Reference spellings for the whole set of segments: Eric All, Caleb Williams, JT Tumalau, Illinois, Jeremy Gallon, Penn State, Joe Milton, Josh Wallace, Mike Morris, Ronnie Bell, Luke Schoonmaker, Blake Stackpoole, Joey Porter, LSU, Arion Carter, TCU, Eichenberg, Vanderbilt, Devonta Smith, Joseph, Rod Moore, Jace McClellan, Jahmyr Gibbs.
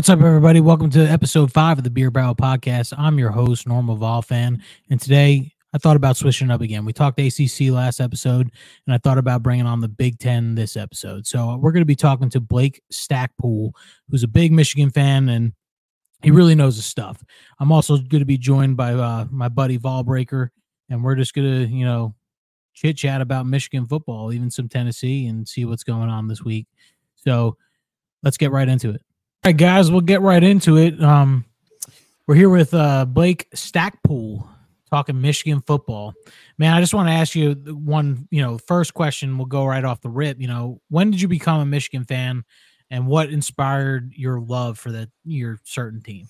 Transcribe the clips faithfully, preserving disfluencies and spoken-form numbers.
What's up, everybody? Welcome to episode five of the Beer Barrel Podcast. I'm your host, Norma Volfan, and today I thought about switching up again. We talked A C C last episode, and I thought about bringing on the Big Ten this episode. So we're going to be talking to Blake Stackpoole, who's a big Michigan fan, and he really knows his stuff. I'm also going to be joined by uh, my buddy Volbreaker, and we're just going to, you know, chit-chat about Michigan football, even some Tennessee, and see what's going on this week. So let's get right into it. All right, guys, we'll get right into it. Um, we're here with uh, Blake Stackpoole talking Michigan football. Man, I just want to ask you one, you know, first question. We'll go right off the rip. You know, when did you become a Michigan fan, and what inspired your love for that your certain team?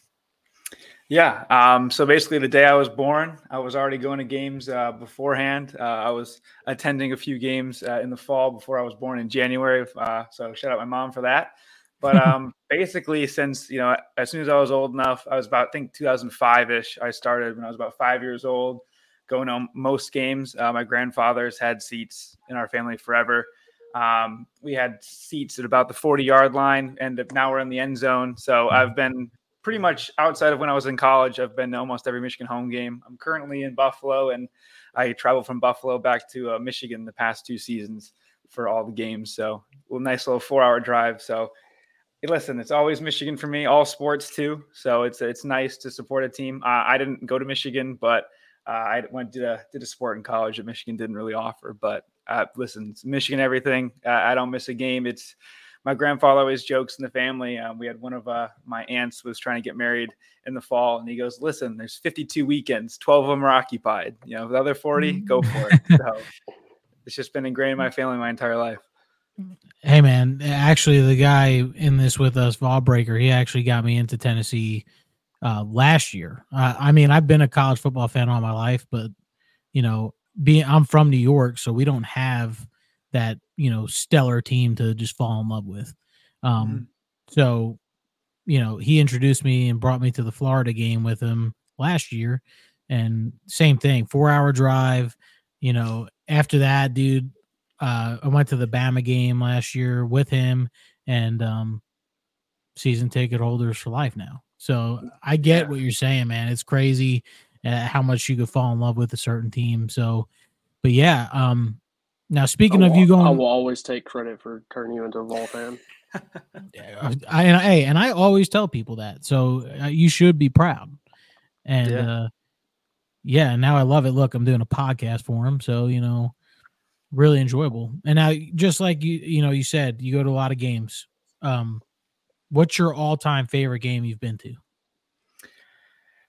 Yeah, um, so basically the day I was born, I was already going to games uh, beforehand. Uh, I was attending a few games uh, in the fall before I was born in January. Uh, so shout out my mom for that. But um, basically, since, you know, as soon as I was old enough, I was about, I think, two thousand five-ish. I started when I was about five years old, going to most games. Uh, my grandfather's had seats in our family forever. Um, we had seats at about the forty-yard line, and now we're in the end zone. So I've been pretty much outside of when I was in college. I've been to almost every Michigan home game. I'm currently in Buffalo, and I traveled from Buffalo back to uh, Michigan the past two seasons for all the games. So a nice little four-hour drive. So listen, it's always Michigan for me, all sports too. So it's it's nice to support a team. Uh, I didn't go to Michigan, but uh, I went to a, did a sport in college that Michigan didn't really offer. But uh, listen, it's Michigan everything. Uh, I don't miss a game. It's my grandfather always jokes in the family. Um, we had one of uh, my aunts was trying to get married in the fall, and he goes, "Listen, there's fifty-two weekends. twelve of them are occupied. You know, the other forty, go for it." So it's just been ingrained in my family my entire life. Hey, man, actually, the guy in this with us, Volbreaker, he actually got me into Tennessee uh, last year. Uh, I mean, I've been a college football fan all my life, but, you know, being I'm from New York, so we don't have that, you know, stellar team to just fall in love with. Um, mm-hmm. So, you know, he introduced me and brought me to the Florida game with him last year. And same thing, four-hour drive, you know, after that, dude. Uh, I went to the Bama game last year with him, and um, season ticket holders for life now. So I get what you're saying, man. It's crazy uh, how much you could fall in love with a certain team. So, but yeah. Um, now speaking will, of you going, I will always take credit for turning you into a Vol fan. I, I, hey, and I always tell people that. So uh, you should be proud. And yeah. Uh, yeah, now I love it. Look, I'm doing a podcast for him, so you know. Really enjoyable. And now, just like you, you know, you said you go to a lot of games. Um, what's your all-time favorite game you've been to?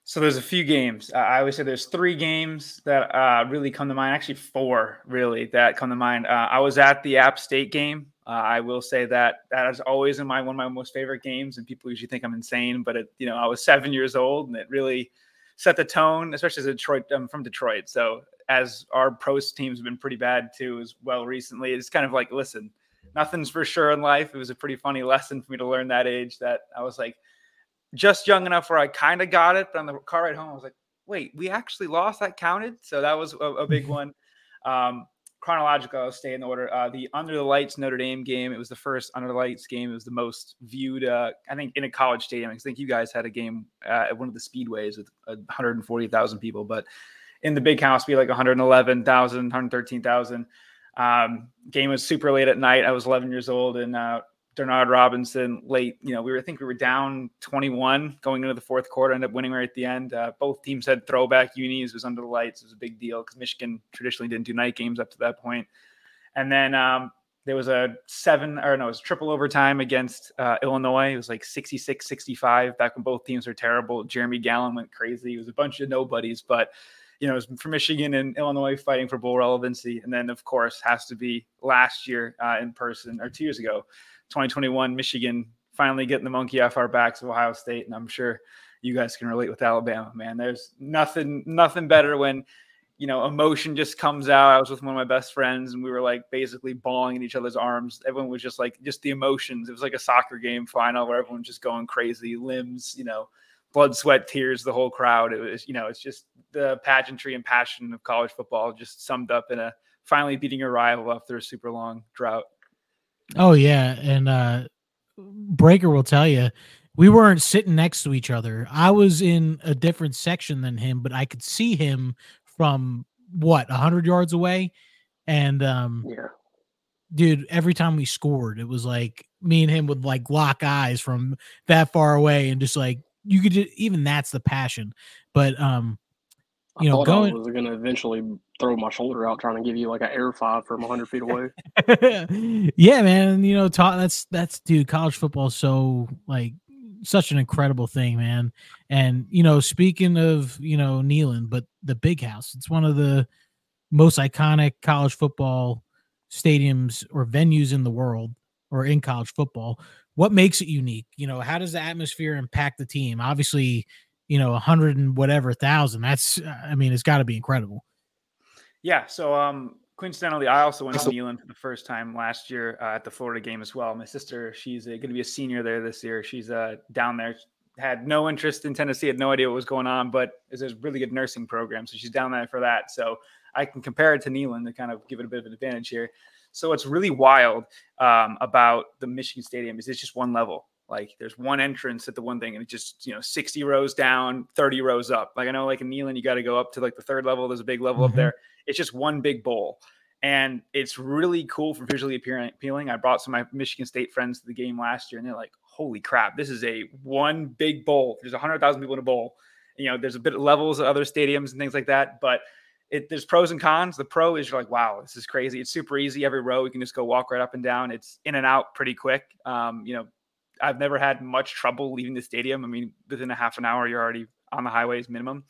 So there's a few games. Uh, I always say there's three games that uh, really come to mind. Actually, four really that come to mind. Uh, I was at the App State game. Uh, I will say that that is always in my one of my most favorite games, and people usually think I'm insane, but it, you know, I was seven years old, and it really set the tone, especially as a Detroit. I'm from Detroit, so. As our pros teams have been pretty bad too, as well recently, it's kind of like, listen, nothing's for sure in life. It was a pretty funny lesson for me to learn that age that I was like just young enough where I kind of got it. But on the car ride home, I was like, wait, we actually lost. That counted. So that was a, a big one. Um, chronological, I'll stay in order. Uh, the under the lights Notre Dame game. It was the first under the lights game. It was the most viewed, uh, I think, in a college stadium. I think you guys had a game uh, at one of the speedways with one hundred forty thousand people, but in the big house, be like one hundred eleven thousand, one hundred thirteen thousand. Um, game was super late at night. I was eleven years old, and uh, Dernard Robinson late. You know, we were I think we were down twenty-one going into the fourth quarter. Ended up winning right at the end. Uh, both teams had throwback unis. It was under the lights. It was a big deal because Michigan traditionally didn't do night games up to that point. And then um, there was a seven or no, it was triple overtime against uh, Illinois. It was like sixty-six sixty-five back when both teams were terrible. Jeremy Gallon went crazy. It was a bunch of nobodies, but. You know, it was from Michigan and Illinois fighting for bowl relevancy. And then, of course, has to be last year uh, in person or two years ago, twenty twenty-one, Michigan finally getting the monkey off our backs of Ohio State. And I'm sure you guys can relate with Alabama, man. There's nothing, nothing better when, you know, emotion just comes out. I was with one of my best friends, and we were like basically bawling in each other's arms. Everyone was just like, just the emotions. It was like a soccer game final where everyone's just going crazy, limbs, you know. Blood, sweat, tears, the whole crowd. It was, you know, it's just the pageantry and passion of college football just summed up in a finally beating a rival after a super long drought. Oh, yeah. And uh, Breaker will tell you, we weren't sitting next to each other. I was in a different section than him, but I could see him from what, a hundred yards away. And um, yeah, dude, every time we scored, it was like me and him would like lock eyes from that far away, and just like you could just, even that's the passion. But um, you I know, going I was going to eventually throw my shoulder out trying to give you like an air five from a hundred feet away. Yeah, man. You know, ta- that's that's dude. College football is so like such an incredible thing, man. And you know, speaking of you know Neyland, but the Big House, it's one of the most iconic college football stadiums or venues in the world or in college football. What makes it unique? You know, how does the atmosphere impact the team? Obviously, you know, a hundred and whatever thousand, that's, I mean, it's gotta be incredible. Yeah. So, um, coincidentally, I also went to Neyland for the first time last year uh, at the Florida game as well. My sister, she's uh, going to be a senior there this year. She's uh, down there, had no interest in Tennessee, had no idea what was going on, but it's a really good nursing program. So she's down there for that. So I can compare it to Neyland to kind of give it a bit of an advantage here. So what's really wild um, about the Michigan Stadium is it's just one level. Like there's one entrance at the one thing and it's just, you know, sixty rows down, thirty rows up. Like I know like in Neyland, you got to go up to like the third level. There's a big level mm-hmm. up there. It's just one big bowl. And it's really cool for visually appealing. I brought some of my Michigan State friends to the game last year and they're like, holy crap, this is a one big bowl. There's one hundred thousand people in a bowl. You know, there's a bit of levels at other stadiums and things like that. But It, there's pros and cons. The pro is you're like, wow, this is crazy. It's super easy. Every row, you can just go walk right up and down. It's in and out pretty quick. Um, you know, I've never had much trouble leaving the stadium. I mean, within a half an hour, you're already on the highways minimum.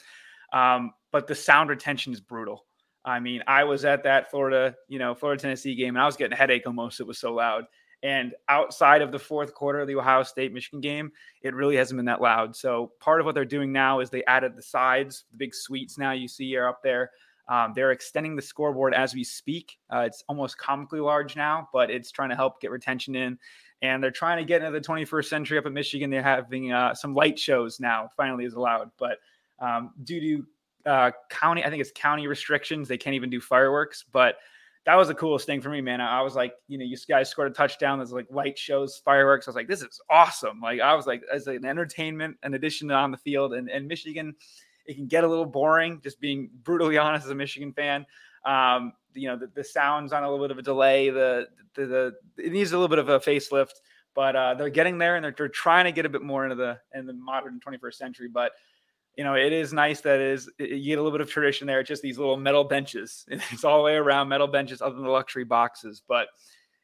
Um, but the sound retention is brutal. I mean, I was at that Florida, you know, Florida, Tennessee game, and I was getting a headache almost. It was so loud. And outside of the fourth quarter of the Ohio State Michigan game, it really hasn't been that loud. So part of what they're doing now is they added the sides, the big suites now you see are up there. Um, they're extending the scoreboard as we speak. Uh, it's almost comically large now, but it's trying to help get retention in. And they're trying to get into the twenty-first century up in Michigan. They're having uh, some light shows now, finally is allowed. But um, due to uh, county, I think it's county restrictions, they can't even do fireworks. But that was the coolest thing for me, man. I, I was like, you know, you guys scored a touchdown. There's like light shows, fireworks. I was like, this is awesome. Like I was like, as an entertainment, an addition on the field. And, and Michigan, it can get a little boring, just being brutally honest as a Michigan fan. Um, you know, the, the sound's on a little bit of a delay. The, the, the, it needs a little bit of a facelift, but uh, they're getting there and they're, they're trying to get a bit more into the, in the modern twenty-first century. But, you know, it is nice that it is, it, you get a little bit of tradition there. It's just these little metal benches. It's all the way around metal benches other than the luxury boxes. But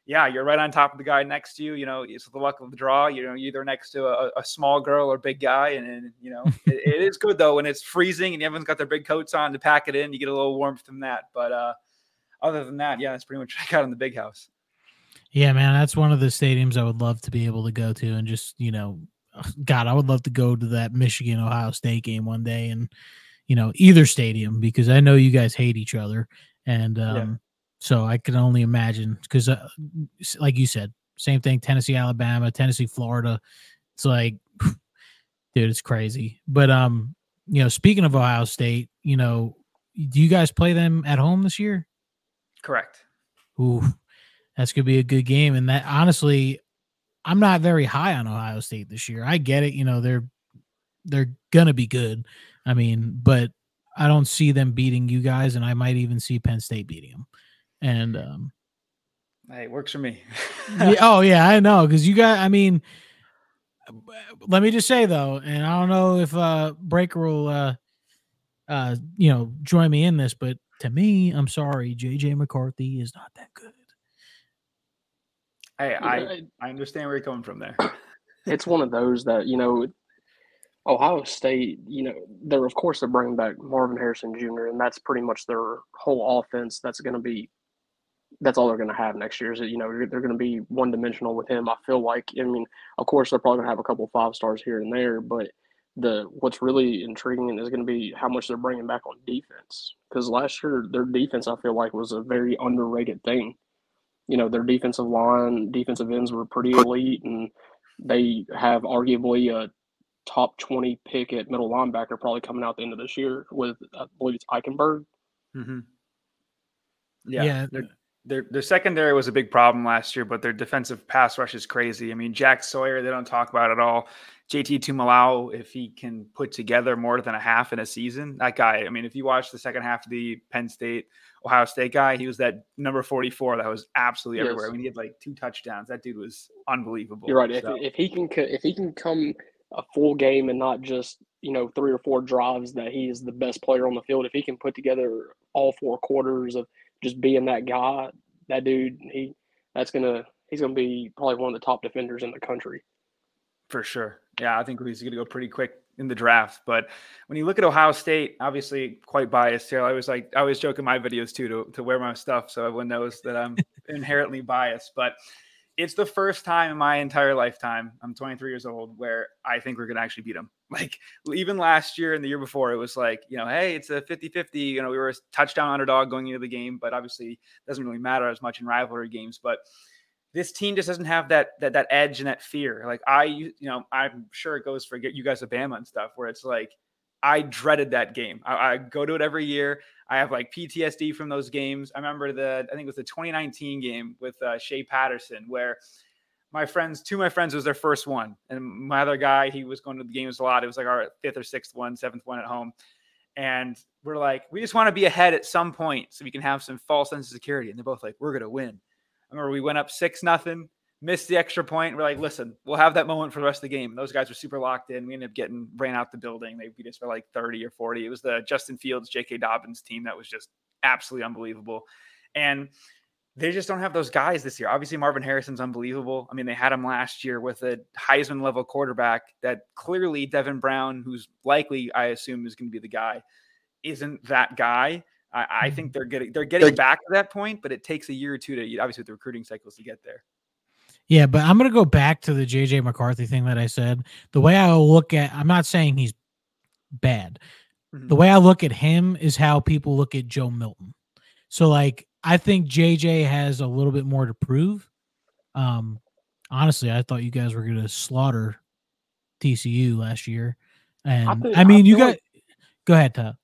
yeah, you're right on top of the guy next to you. You know, it's the luck of the draw. You know, you're either next to a, a small girl or big guy. And, and you know, it, it is good, though, when it's freezing and everyone's got their big coats on to pack it in. You get a little warmth from that. But uh, other than that, yeah, that's pretty much what I got in the Big House. Yeah, man, that's one of the stadiums I would love to be able to go to. And just, you know, God, I would love to go to that Michigan-Ohio State game one day and, you know, either stadium, because I know you guys hate each other. And um, yeah. So I can only imagine because, uh, like you said, same thing, Tennessee, Alabama, Tennessee, Florida. It's like, dude, it's crazy. But, um, you know, speaking of Ohio State, you know, do you guys play them at home this year? Correct. Ooh, that's going to be a good game. And that, honestly, I'm not very high on Ohio State this year. I get it. You know, they're, they're going to be good. I mean, but I don't see them beating you guys, and I might even see Penn State beating them. And um, hey, it works for me. yeah, oh yeah, I know, because you got. I mean, let me just say though, and I don't know if uh, Breaker will, uh, uh, you know, join me in this, but to me, I'm sorry, J J McCarthy is not that good. Hey, I I understand where you're coming from there. It's one of those that, you know, Ohio State, you know, they're of course they're bringing back Marvin Harrison Junior, and that's pretty much their whole offense. That's going to be. That's all they're going to have next year. Is that, you know, they're going to be one-dimensional with him. I feel like, I mean, of course, they're probably going to have a couple of five stars here and there, but the what's really intriguing is going to be how much they're bringing back on defense. Because last year, their defense, I feel like, was a very underrated thing. You know, their defensive line, defensive ends were pretty elite, and they have arguably a top twenty pick at middle linebacker probably coming out the end of this year with, I believe it's Eichenberg. Mm-hmm. Yeah. yeah. Their their secondary was a big problem last year, but their defensive pass rush is crazy. I mean, Jack Sawyer, they don't talk about at all. J T Tumalau, if he can put together more than a half in a season, that guy, I mean, if you watch the second half of the Penn State, Ohio State guy, he was that number forty-four that was absolutely yes. everywhere. I mean, he had like two touchdowns. That dude was unbelievable. You're right. So. If, if he can, if he can come a full game and not just, you know, three or four drives that he is the best player on the field, if he can put together all four quarters of just being that guy, that dude, he, that's going to, he's going to be probably one of the top defenders in the country. For sure. Yeah, I think he's going to go pretty quick in the draft. But when you look at Ohio State, obviously quite biased here. I was like, I always joke in my videos too to, to wear my stuff so everyone knows that I'm inherently biased. But it's the first time in my entire lifetime, I'm twenty-three years old, where I think we're going to actually beat them. Like even last year and the year before, it was like, you know, hey, it's a fifty-fifty. You know, we were a touchdown underdog going into the game, but obviously it doesn't really matter as much in rivalry games. But this team just doesn't have that that that edge and that fear. Like I, you know, I'm sure it goes for you guys, Alabama and stuff, where it's like I dreaded that game. I, I go to it every year. I have like P T S D from those games. I remember the I think it was the twenty nineteen game with uh, Shea Patterson, where my friends, two of my friends, was their first one, and my other guy, he was going to the games a lot. It was like our fifth or sixth one, seventh one at home, and we're like, we just want to be ahead at some point so we can have some false sense of security. And they're both like, we're gonna win. I remember we went up six nothing, missed the extra point. We're like, listen, we'll have that moment for the rest of the game. And those guys were super locked in. We ended up getting ran out the building. They beat us by like thirty or forty. It was the Justin Fields, J K. Dobbins team that was just absolutely unbelievable. And they just don't have those guys this year. Obviously, Marvin Harrison's unbelievable. I mean, they had him last year with a Heisman-level quarterback that clearly Devin Brown, who's likely, I assume, is going to be the guy, isn't that guy. I think they're getting they're getting back to that point, but it takes a year or two to obviously with the recruiting cycles to get there. Yeah, but I'm going to go back to the J J McCarthy thing that I said. The way I look at, I'm not saying he's bad. Mm-hmm. The way I look at him is how people look at Joe Milton. So like, I think J J has a little bit more to prove. Um, honestly, I thought you guys were going to slaughter T C U last year, and I, think, I mean, I you got like- go ahead, Todd.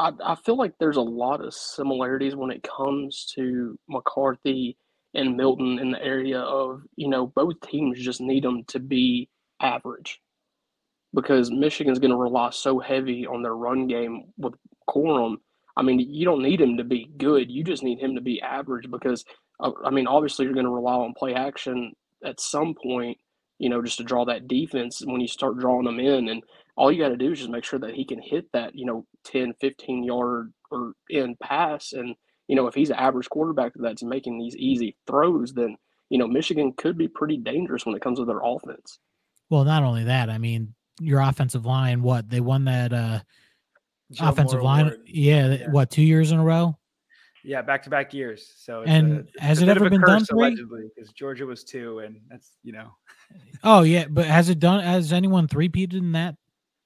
I, I feel like there's a lot of similarities when it comes to McCarthy and Milton in the area of, you know, both teams just need them to be average because Michigan's going to rely so heavy on their run game with Corum. I mean, you don't need him to be good. You just need him to be average because, I mean, obviously you're going to rely on play action at some point, you know, just to draw that defense when you start drawing them in. And all you got to do is just make sure that he can hit that, you know, ten, fifteen-yard or in pass. And, you know, if he's an average quarterback that's making these easy throws, then, you know, Michigan could be pretty dangerous when it comes to their offense. Well, not only that, I mean, your offensive line, what, they won that uh, offensive line, yeah, yeah, what, two years in a row? Yeah, back-to-back years. So, it's and a, it's has it ever been done? Allegedly, because Georgia was two, and that's, you know. Oh, yeah, but has it done? Has anyone three-peated in that?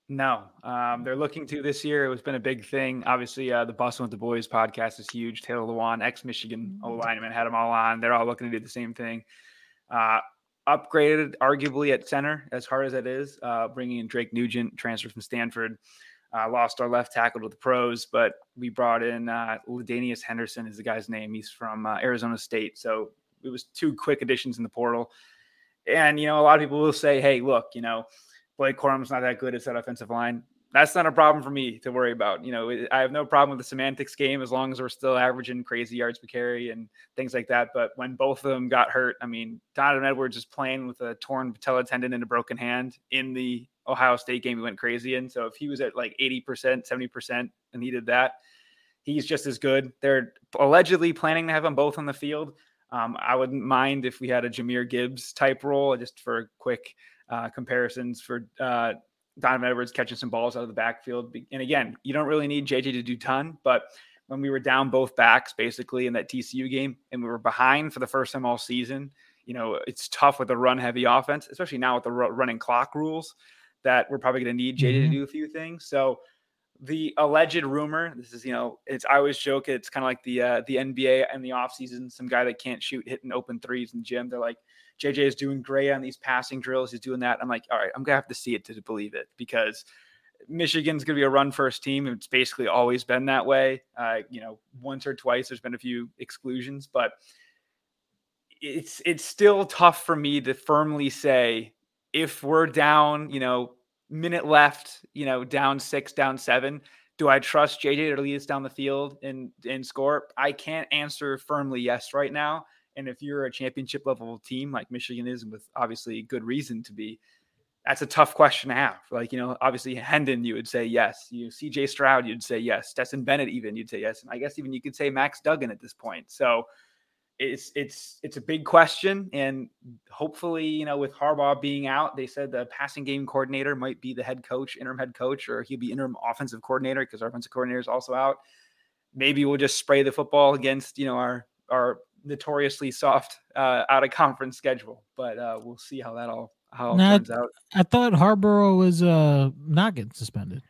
No, um, they're looking to this year. It's been a big thing. Obviously, uh, the Bustin' with the Boys podcast is huge. Taylor Lewan, ex-Michigan O-lineman, had them all on. They're all looking to do the same thing. Uh, upgraded, arguably, at center, as hard as that is, uh, bringing in Drake Nugent, transfer from Stanford. Uh, lost our left tackle to the pros, but we brought in uh, LaDainius Henderson is the guy's name. He's from uh, Arizona State. So it was two quick additions in the portal. And, you know, a lot of people will say, hey, look, you know, Blake Corum's not that good at that offensive line. That's not a problem for me to worry about. You know, I have no problem with the semantics game as long as we're still averaging crazy yards per carry and things like that. But when both of them got hurt, I mean, Donovan Edwards is playing with a torn patella tendon and a broken hand in the Ohio State game. He went crazy in. So if he was at like eighty percent, seventy percent and he did that, he's just as good. They're allegedly planning to have them both on the field. Um, I wouldn't mind if we had a Jahmyr Gibbs type role just for quick Uh, comparisons for uh, Donovan Edwards catching some balls out of the backfield. And again, you don't really need J J to do ton, but when we were down both backs basically in that T C U game and we were behind for the first time all season, you know, it's tough with a run heavy offense, especially now with the r- running clock rules that we're probably going to need J J mm-hmm. to do a few things. So the alleged rumor, this is, you know, it's, I always joke, it's kind of like the, uh, the N B A in the off season, some guy that can't shoot hitting open threes in the gym. They're like, J J is doing great on these passing drills. He's doing that. I'm like, all right, I'm going to have to see it to believe it because Michigan's going to be a run-first team. It's basically always been that way. Uh, you know, once or twice there's been a few exclusions, but it's it's still tough for me to firmly say if we're down, you know, minute left, you know, down six, down seven, do I trust J J to lead us down the field and, and score? I can't answer firmly yes right now. And if you're a championship level team like Michigan is, with obviously good reason to be, that's a tough question to have. Like, you know, obviously Hendon, you would say yes. You C J Stroud, you'd say yes. Stetson Bennett, even you'd say yes. And I guess even you could say Max Duggan at this point. So it's, it's, it's a big question. And hopefully, you know, with Harbaugh being out, they said the passing game coordinator might be the head coach, interim head coach, or he'll be interim offensive coordinator because our offensive coordinator is also out. Maybe we'll just spray the football against, you know, our, our notoriously soft uh, out of conference schedule, but uh, we'll see how that all How it now, turns out. I thought Harbaugh was uh, not getting suspended.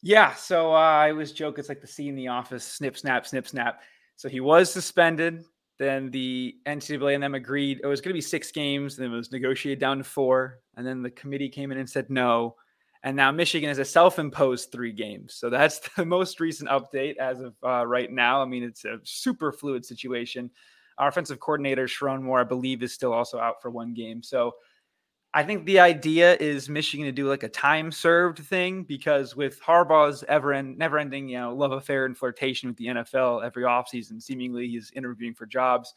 Yeah, so uh, I always joke it's like the scene in The Office: snip, snap, snip, snap. So he was suspended. Then the N C double A and them agreed it was going to be six games, and it was negotiated down to four. And then the committee came in and said no. And now Michigan has a self-imposed three games. So that's the most recent update as of uh, right now. I mean, it's a super fluid situation. Our offensive coordinator Sherrone Moore, I believe, is still also out for one game. So I think the idea is Michigan to do like a time served thing, because with Harbaugh's ever and never ending, you know, love affair and flirtation with the N F L every offseason, seemingly he's interviewing for jobs,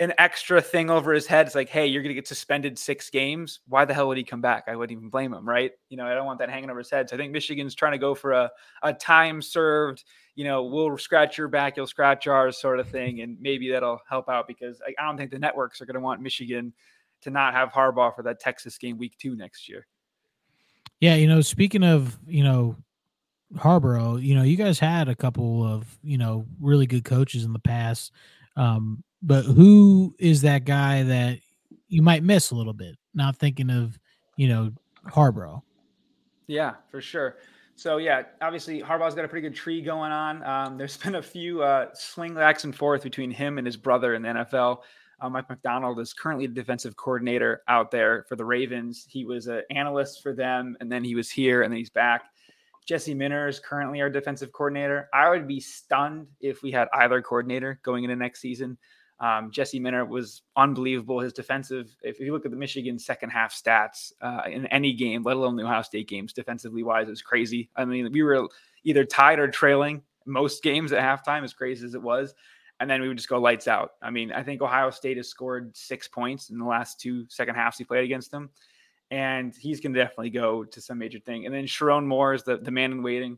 an extra thing over his head is like, hey, you're going to get suspended six games. Why the hell would he come back? I wouldn't even blame him. Right. You know, I don't want that hanging over his head. So I think Michigan's trying to go for a, a time served, you know, we'll scratch your back, you'll scratch ours sort of thing. And maybe that'll help out, because I, I don't think the networks are going to want Michigan to not have Harbaugh for that Texas game week two next year. Yeah. You know, speaking of, you know, Harbaugh, you know, you guys had a couple of, you know, really good coaches in the past. Um, but who is that guy that you might miss a little bit? Not thinking of, you know, Harbaugh. Yeah, for sure. So yeah, obviously Harbaugh's got a pretty good tree going on. Um, there's been a few uh, swing backs and forth between him and his brother in the N F L. Uh, Mike McDonald is currently the defensive coordinator out there for the Ravens. He was an analyst for them, and then he was here, and then he's back. Jesse Minner is currently our defensive coordinator. I would be stunned if we had either coordinator going into next season. Um, Jesse Minner was unbelievable. His defensive, if you look at the Michigan second half stats uh, in any game, let alone the Ohio State games, defensively wise, it was crazy. I mean, we were either tied or trailing most games at halftime, as crazy as it was. And then we would just go lights out. I mean, I think Ohio State has scored six points in the last two second halves he played against them. And he's going to definitely go to some major thing. And then Sherrone Moore is the, the man in waiting.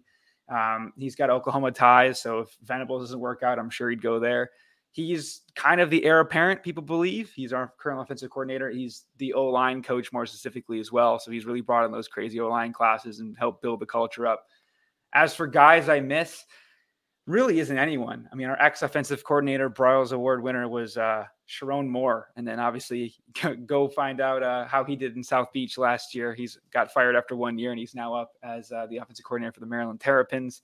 Um, he's got Oklahoma ties. So if Venables doesn't work out, I'm sure he'd go there. He's kind of the heir apparent, people believe. He's our current offensive coordinator. He's the O-line coach more specifically as well. So he's really brought in those crazy O-line classes and helped build the culture up. As for guys I miss, really isn't anyone. I mean, our ex-offensive coordinator, Broyles Award winner, was uh, Sherrone Moore. And then obviously go find out uh, how he did in South Beach last year. He's got fired after one year, and he's now up as uh, the offensive coordinator for the Maryland Terrapins.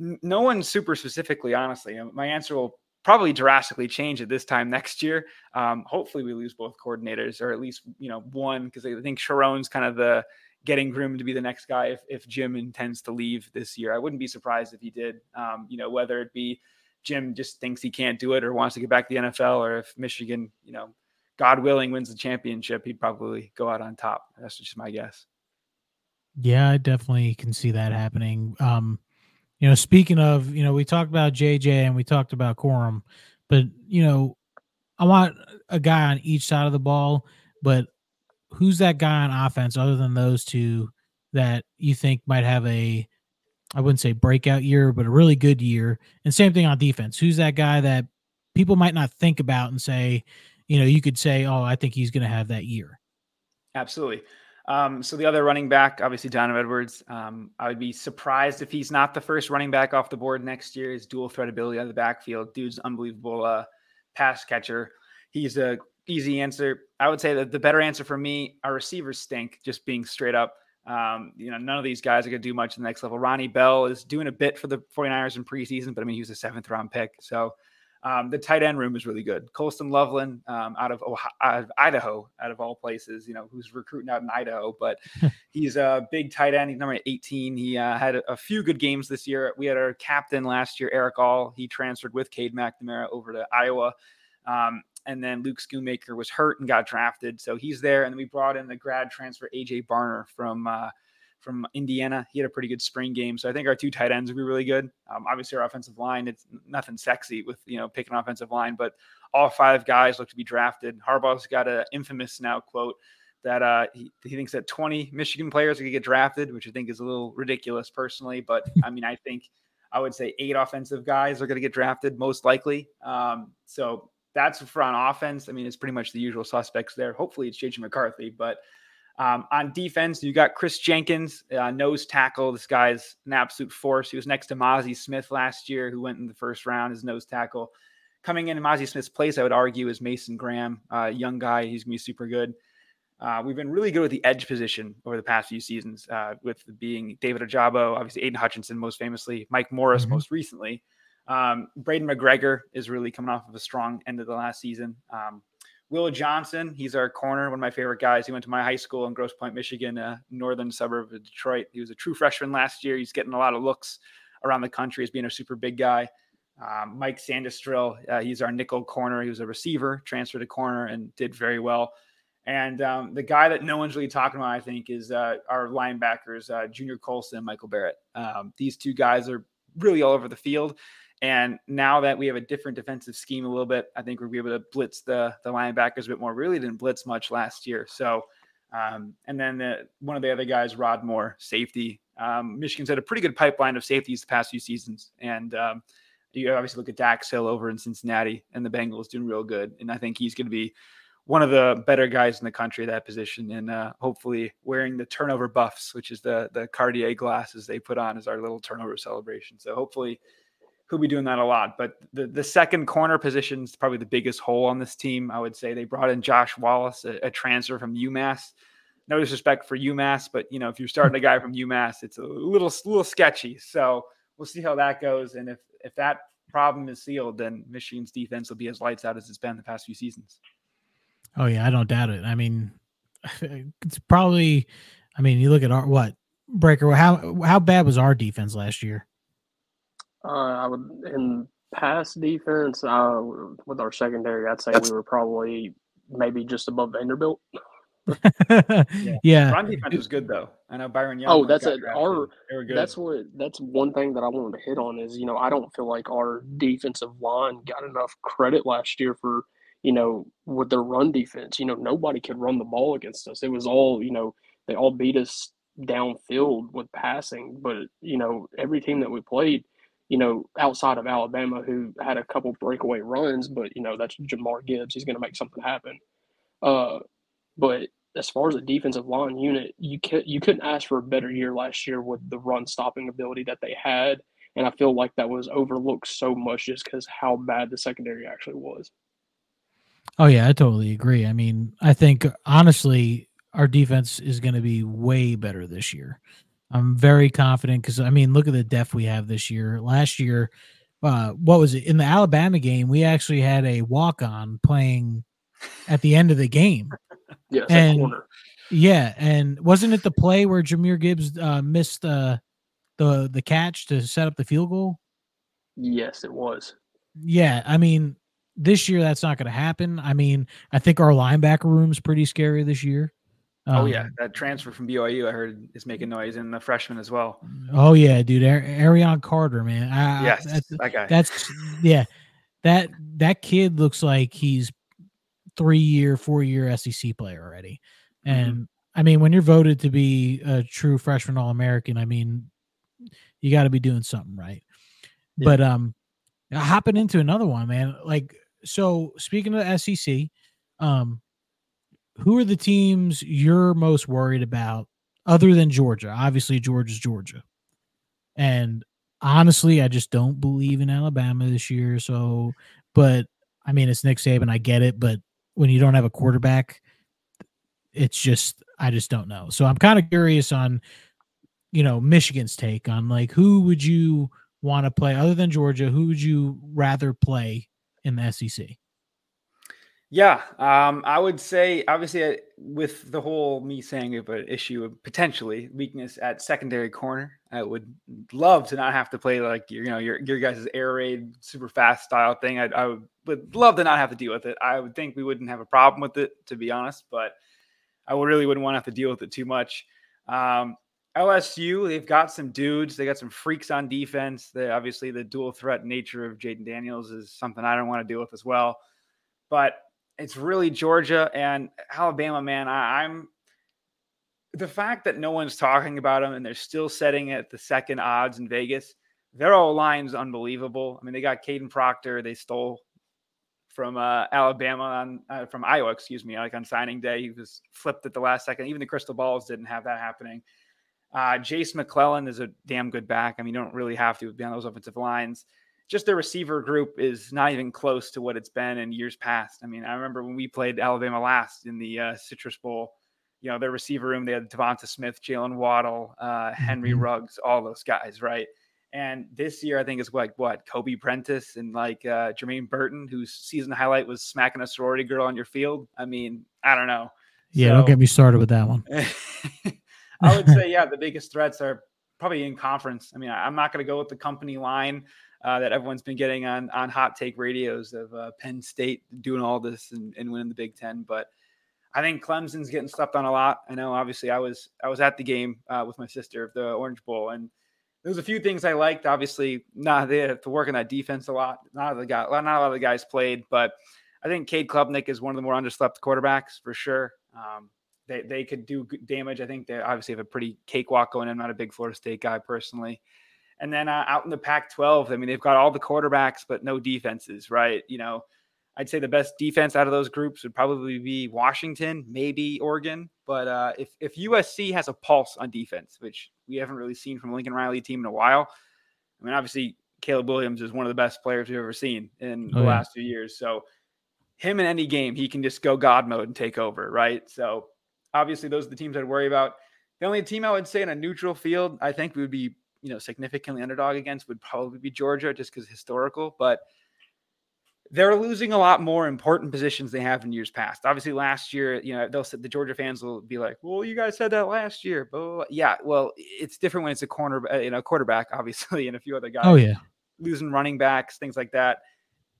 N- no one super specifically, honestly. My answer will probably drastically change at this time next year. Um, hopefully we lose both coordinators, or at least, you know, one, because I think Sharon's kind of the getting groomed to be the next guy if, if Jim intends to leave this year. I wouldn't be surprised if he did, um, you know, whether it be Jim just thinks he can't do it or wants to get back to the N F L, or if Michigan, you know, God willing, wins the championship, he'd probably go out on top. That's just my guess. Yeah, I definitely can see that happening. Um, you know, speaking of, you know, we talked about J J and we talked about Corum, but, you know, I want a guy on each side of the ball, but who's that guy on offense other than those two that you think might have a, I wouldn't say breakout year, but a really good year? And same thing on defense. Who's that guy that people might not think about and say, you know, you could say, oh, I think he's going to have that year? Absolutely. Um, so the other running back, obviously Donovan Edwards. Um, I would be surprised if he's not the first running back off the board next year. His dual threat ability out of the backfield. Dude's unbelievable uh, pass catcher. He's a easy answer. I would say that the better answer for me, our receivers stink, just being straight up. Um, you know, none of these guys are going to do much in the next level. Ronnie Bell is doing a bit for the 49ers in preseason, but I mean, he was a seventh round pick. So um, the tight end room is really good. Colston Loveland um, out of Ohio, out of Idaho, out of all places, you know, who's recruiting out in Idaho, but he's a big tight end. He's number eighteen. He uh, had a, a few good games this year. We had our captain last year, Eric All. He transferred with Cade McNamara over to Iowa. Um, And then Luke Schoonmaker was hurt and got drafted. So he's there. And then we brought in the grad transfer, A J Barner from uh, from Indiana. He had a pretty good spring game. So I think our two tight ends will be really good. Um, obviously, our offensive line, it's nothing sexy with, you know, picking offensive line. But all five guys look to be drafted. Harbaugh's got an infamous now quote that uh, he, he thinks that twenty Michigan players are going to get drafted, which I think is a little ridiculous personally. But, I mean, I think I would say eight offensive guys are going to get drafted most likely. Um, so that's for on offense. I mean, it's pretty much the usual suspects there. Hopefully it's J J McCarthy. But um, on defense, you got Chris Jenkins, uh, nose tackle. This guy's an absolute force. He was next to Mozzie Smith last year, who went in the first round as nose tackle. Coming in in Mozzie Smith's place, I would argue, is Mason Graham, a uh, young guy. He's going to be super good. Uh, we've been really good with the edge position over the past few seasons, uh, with being David Ojabo, obviously Aiden Hutchinson most famously, Mike Morris mm-hmm. most recently. Um, Braden McGregor is really coming off of a strong end of the last season. Um, Will Johnson, he's our corner, one of my favorite guys. He went to my high school in Grosse Pointe, Michigan, a northern suburb of Detroit. He was a true freshman last year. He's getting a lot of looks around the country as being a super big guy. Um, Mike Sandistrill, uh, he's our nickel corner. He was a receiver, transferred to corner, and did very well. And um, the guy that no one's really talking about, I think, is uh, our linebackers, uh, Junior Colson and Michael Barrett. Um, these two guys are really all over the field. And now that we have a different defensive scheme a little bit, I think we'll be able to blitz the the linebackers a bit more. Really didn't blitz much last year. So, um, and then the, one of the other guys, Rod Moore, safety. Um, Michigan's had a pretty good pipeline of safeties the past few seasons. And um, you obviously look at Dax Hill over in Cincinnati, and the Bengals doing real good. And I think he's going to be one of the better guys in the country at that position, and uh, hopefully wearing the turnover buffs, which is the the Cartier glasses they put on as our little turnover celebration. So hopefully he'll be doing that a lot. But the, the second corner position is probably the biggest hole on this team. I would say they brought in Josh Wallace, a, a transfer from UMass. No disrespect for UMass, but you know, if you're starting a guy from UMass, it's a little little sketchy. So we'll see how that goes. And if if that problem is sealed, then Michigan's defense will be as lights out as it's been the past few seasons. Oh, yeah, I don't doubt it. I mean, it's probably, I mean, you look at our, what, Breaker, how how bad was our defense last year? Uh, I would, in pass defense, uh, with our secondary, I'd say That's... we were probably maybe just above Vanderbilt. yeah. yeah. Run defense was good though. I know Byron Young. Oh, that's it. Our that's what that's one thing that I wanted to hit on is, you know, I don't feel like our defensive line got enough credit last year for, you know, with their run defense. You know, nobody could run the ball against us. It was all, you know, they all beat us downfield with passing. But, you know, every team that we played, you know, outside of Alabama, who had a couple breakaway runs, but, you know, that's Jahmyr Gibbs. He's going to make something happen. Uh, but as far as the defensive line unit, you can't, you couldn't ask for a better year last year with the run-stopping ability that they had. And I feel like that was overlooked so much just because how bad the secondary actually was. Oh, yeah, I totally agree. I mean, I think, honestly, our defense is going to be way better this year. I'm very confident because, I mean, look at the depth we have this year. Last year, uh, what was it? In the Alabama game, we actually had a walk-on playing at the end of the game. Yes, and, corner. Yeah, and wasn't it the play where Jahmyr Gibbs uh, missed uh, the the catch to set up the field goal? Yes, it was. Yeah, I mean, this year, that's not going to happen. I mean, I think our linebacker room is pretty scary this year. Um, oh, yeah. That transfer from B Y U, I heard, is making noise, and the freshman as well. Oh, yeah, dude. Ar- Arion Carter, man. I, yes, I, that's, that guy. That's, yeah. That that kid looks like he's three-year, four-year S E C player already. And, mm-hmm. I mean, when you're voted to be a true freshman All-American, I mean, you got to be doing something right. Yeah. But um, hopping into another one, man, like – so speaking of the S E C, um, who are the teams you're most worried about other than Georgia? Obviously, Georgia's Georgia. And honestly, I just don't believe in Alabama this year. So, but I mean, it's Nick Saban. I get it. But when you don't have a quarterback, it's just, I just don't know. So I'm kind of curious on, you know, Michigan's take on like, who would you want to play other than Georgia? Who would you rather play in the S E C? Yeah. Um, I would say, obviously, uh, with the whole me saying it, but issue of potentially weakness at secondary corner, I would love to not have to play like, you know, your your guys' air raid super fast style thing. I, I would, would love to not have to deal with it. I would think we wouldn't have a problem with it, to be honest, but I really wouldn't want to have to deal with it too much. Um, L S U, they've got some dudes. They got some freaks on defense. They, obviously, the dual threat nature of Jaden Daniels is something I don't want to deal with as well. But it's really Georgia and Alabama, man. I, I'm the fact that no one's talking about them and they're still setting at the second odds in Vegas, their O-line's unbelievable. I mean, they got Caden Proctor. They stole from uh, Alabama on uh, from Iowa, excuse me, like on signing day. He was flipped at the last second. Even the crystal balls didn't have that happening. Uh, Jace McClellan is a damn good back. I mean, you don't really have to be on those offensive lines. Just the receiver group is not even close to what it's been in years past. I mean, I remember when we played Alabama last in the uh, Citrus Bowl, you know, their receiver room, they had Devonta Smith, Jalen Waddle, uh, Henry Ruggs, all those guys, right? And this year, I think it's like, what, Kobe Prentice and like uh, Jermaine Burton, whose season highlight was smacking a sorority girl on your field. I mean, I don't know. Yeah, so, don't get me started with that one. I would say, yeah, the biggest threats are probably in conference. I mean, I'm not going to go with the company line uh, that everyone's been getting on on hot take radios of uh, Penn State doing all this and, and winning the Big Ten. But I think Clemson's getting slept on a lot. I know, obviously, I was I was at the game uh, with my sister of the Orange Bowl, and there was a few things I liked. Obviously, not they have to work on that defense a lot. Not of the guy, not a lot of the guys played, but I think Cade Klubnik is one of the more underslept quarterbacks for sure. Um, They they could do damage. I think they obviously have a pretty cakewalk going. I'm not a big Florida State guy personally. And then uh, out in the Pac twelve, I mean, they've got all the quarterbacks, but no defenses, right? You know, I'd say the best defense out of those groups would probably be Washington, maybe Oregon. But uh, if, if U S C has a pulse on defense, which we haven't really seen from Lincoln Riley team in a while. I mean, obviously, Caleb Williams is one of the best players we've ever seen in oh, the yeah. last few years. So him in any game, he can just go God mode and take over, right? So obviously, those are the teams I'd worry about. The only team I would say in a neutral field, I think we would be, you know, significantly underdog against would probably be Georgia just because historical, but they're losing a lot more important positions they have in years past. Obviously, last year, you know, they'll say the Georgia fans will be like, well, you guys said that last year, but yeah, well, it's different when it's a corner, you know, quarterback, obviously, and a few other guys. Oh, yeah. Losing running backs, things like that.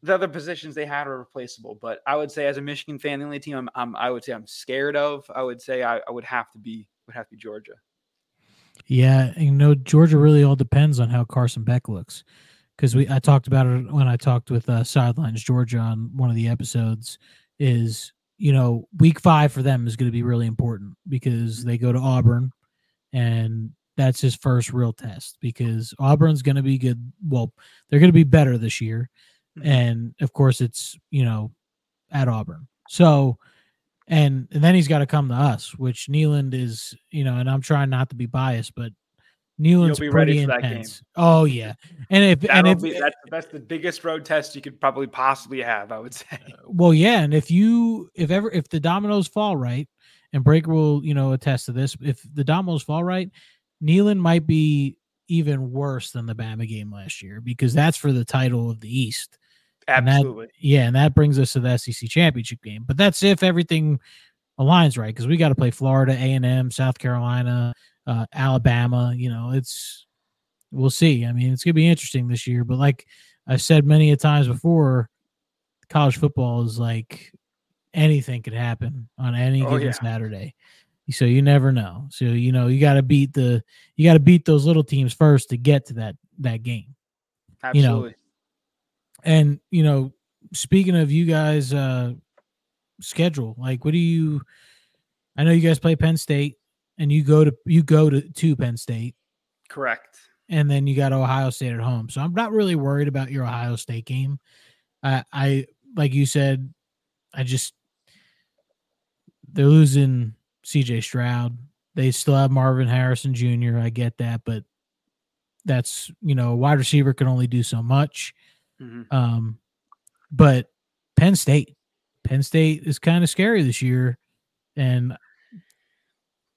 The other positions they had are replaceable, but I would say as a Michigan fan, the only team I'm, I'm I would say I'm scared of, I would say I, I would have to be would have to be Georgia. Yeah, you know, Georgia really all depends on how Carson Beck looks, because we I talked about it when I talked with uh, Sidelines Georgia on one of the episodes. Is you know week five for them is going to be really important because they go to Auburn, and that's his first real test because Auburn's going to be good. Well, they're going to be better this year. And of course it's, you know, at Auburn. So, and, and then he's got to come to us, which Neyland is, you know, and I'm trying not to be biased, but Neyland's be pretty ready for intense. That game. Oh yeah. And if, That'll and if, be, that's, that's the biggest road test you could probably possibly have, I would say. Well, yeah. And if you, if ever, if the dominoes fall right, and Breaker will, you know, attest to this, if the dominoes fall right, Neyland might be even worse than the Bama game last year, because that's for the title of the East. Absolutely. And that, yeah, and that brings us to the S E C championship game. But that's if everything aligns right, because we got to play Florida, A and M, South Carolina, uh, Alabama. You know, it's we'll see. I mean, it's going to be interesting this year. But like I've said many a times before, college football is like anything could happen on any oh, given yeah. Saturday. So you never know. So you know you got to beat the you got to beat those little teams first to get to that that game. Absolutely. You know, and, you know, speaking of you guys' uh, schedule, like what do you – I know you guys play Penn State and you go to you go to, to Penn State. Correct. And then you got Ohio State at home. So I'm not really worried about your Ohio State game. I, I like you said, I just – they're losing C J Stroud. They still have Marvin Harrison Junior I get that, but that's, you know, a wide receiver can only do so much. Mm-hmm. Um, but Penn State, Penn State is kind of scary this year, and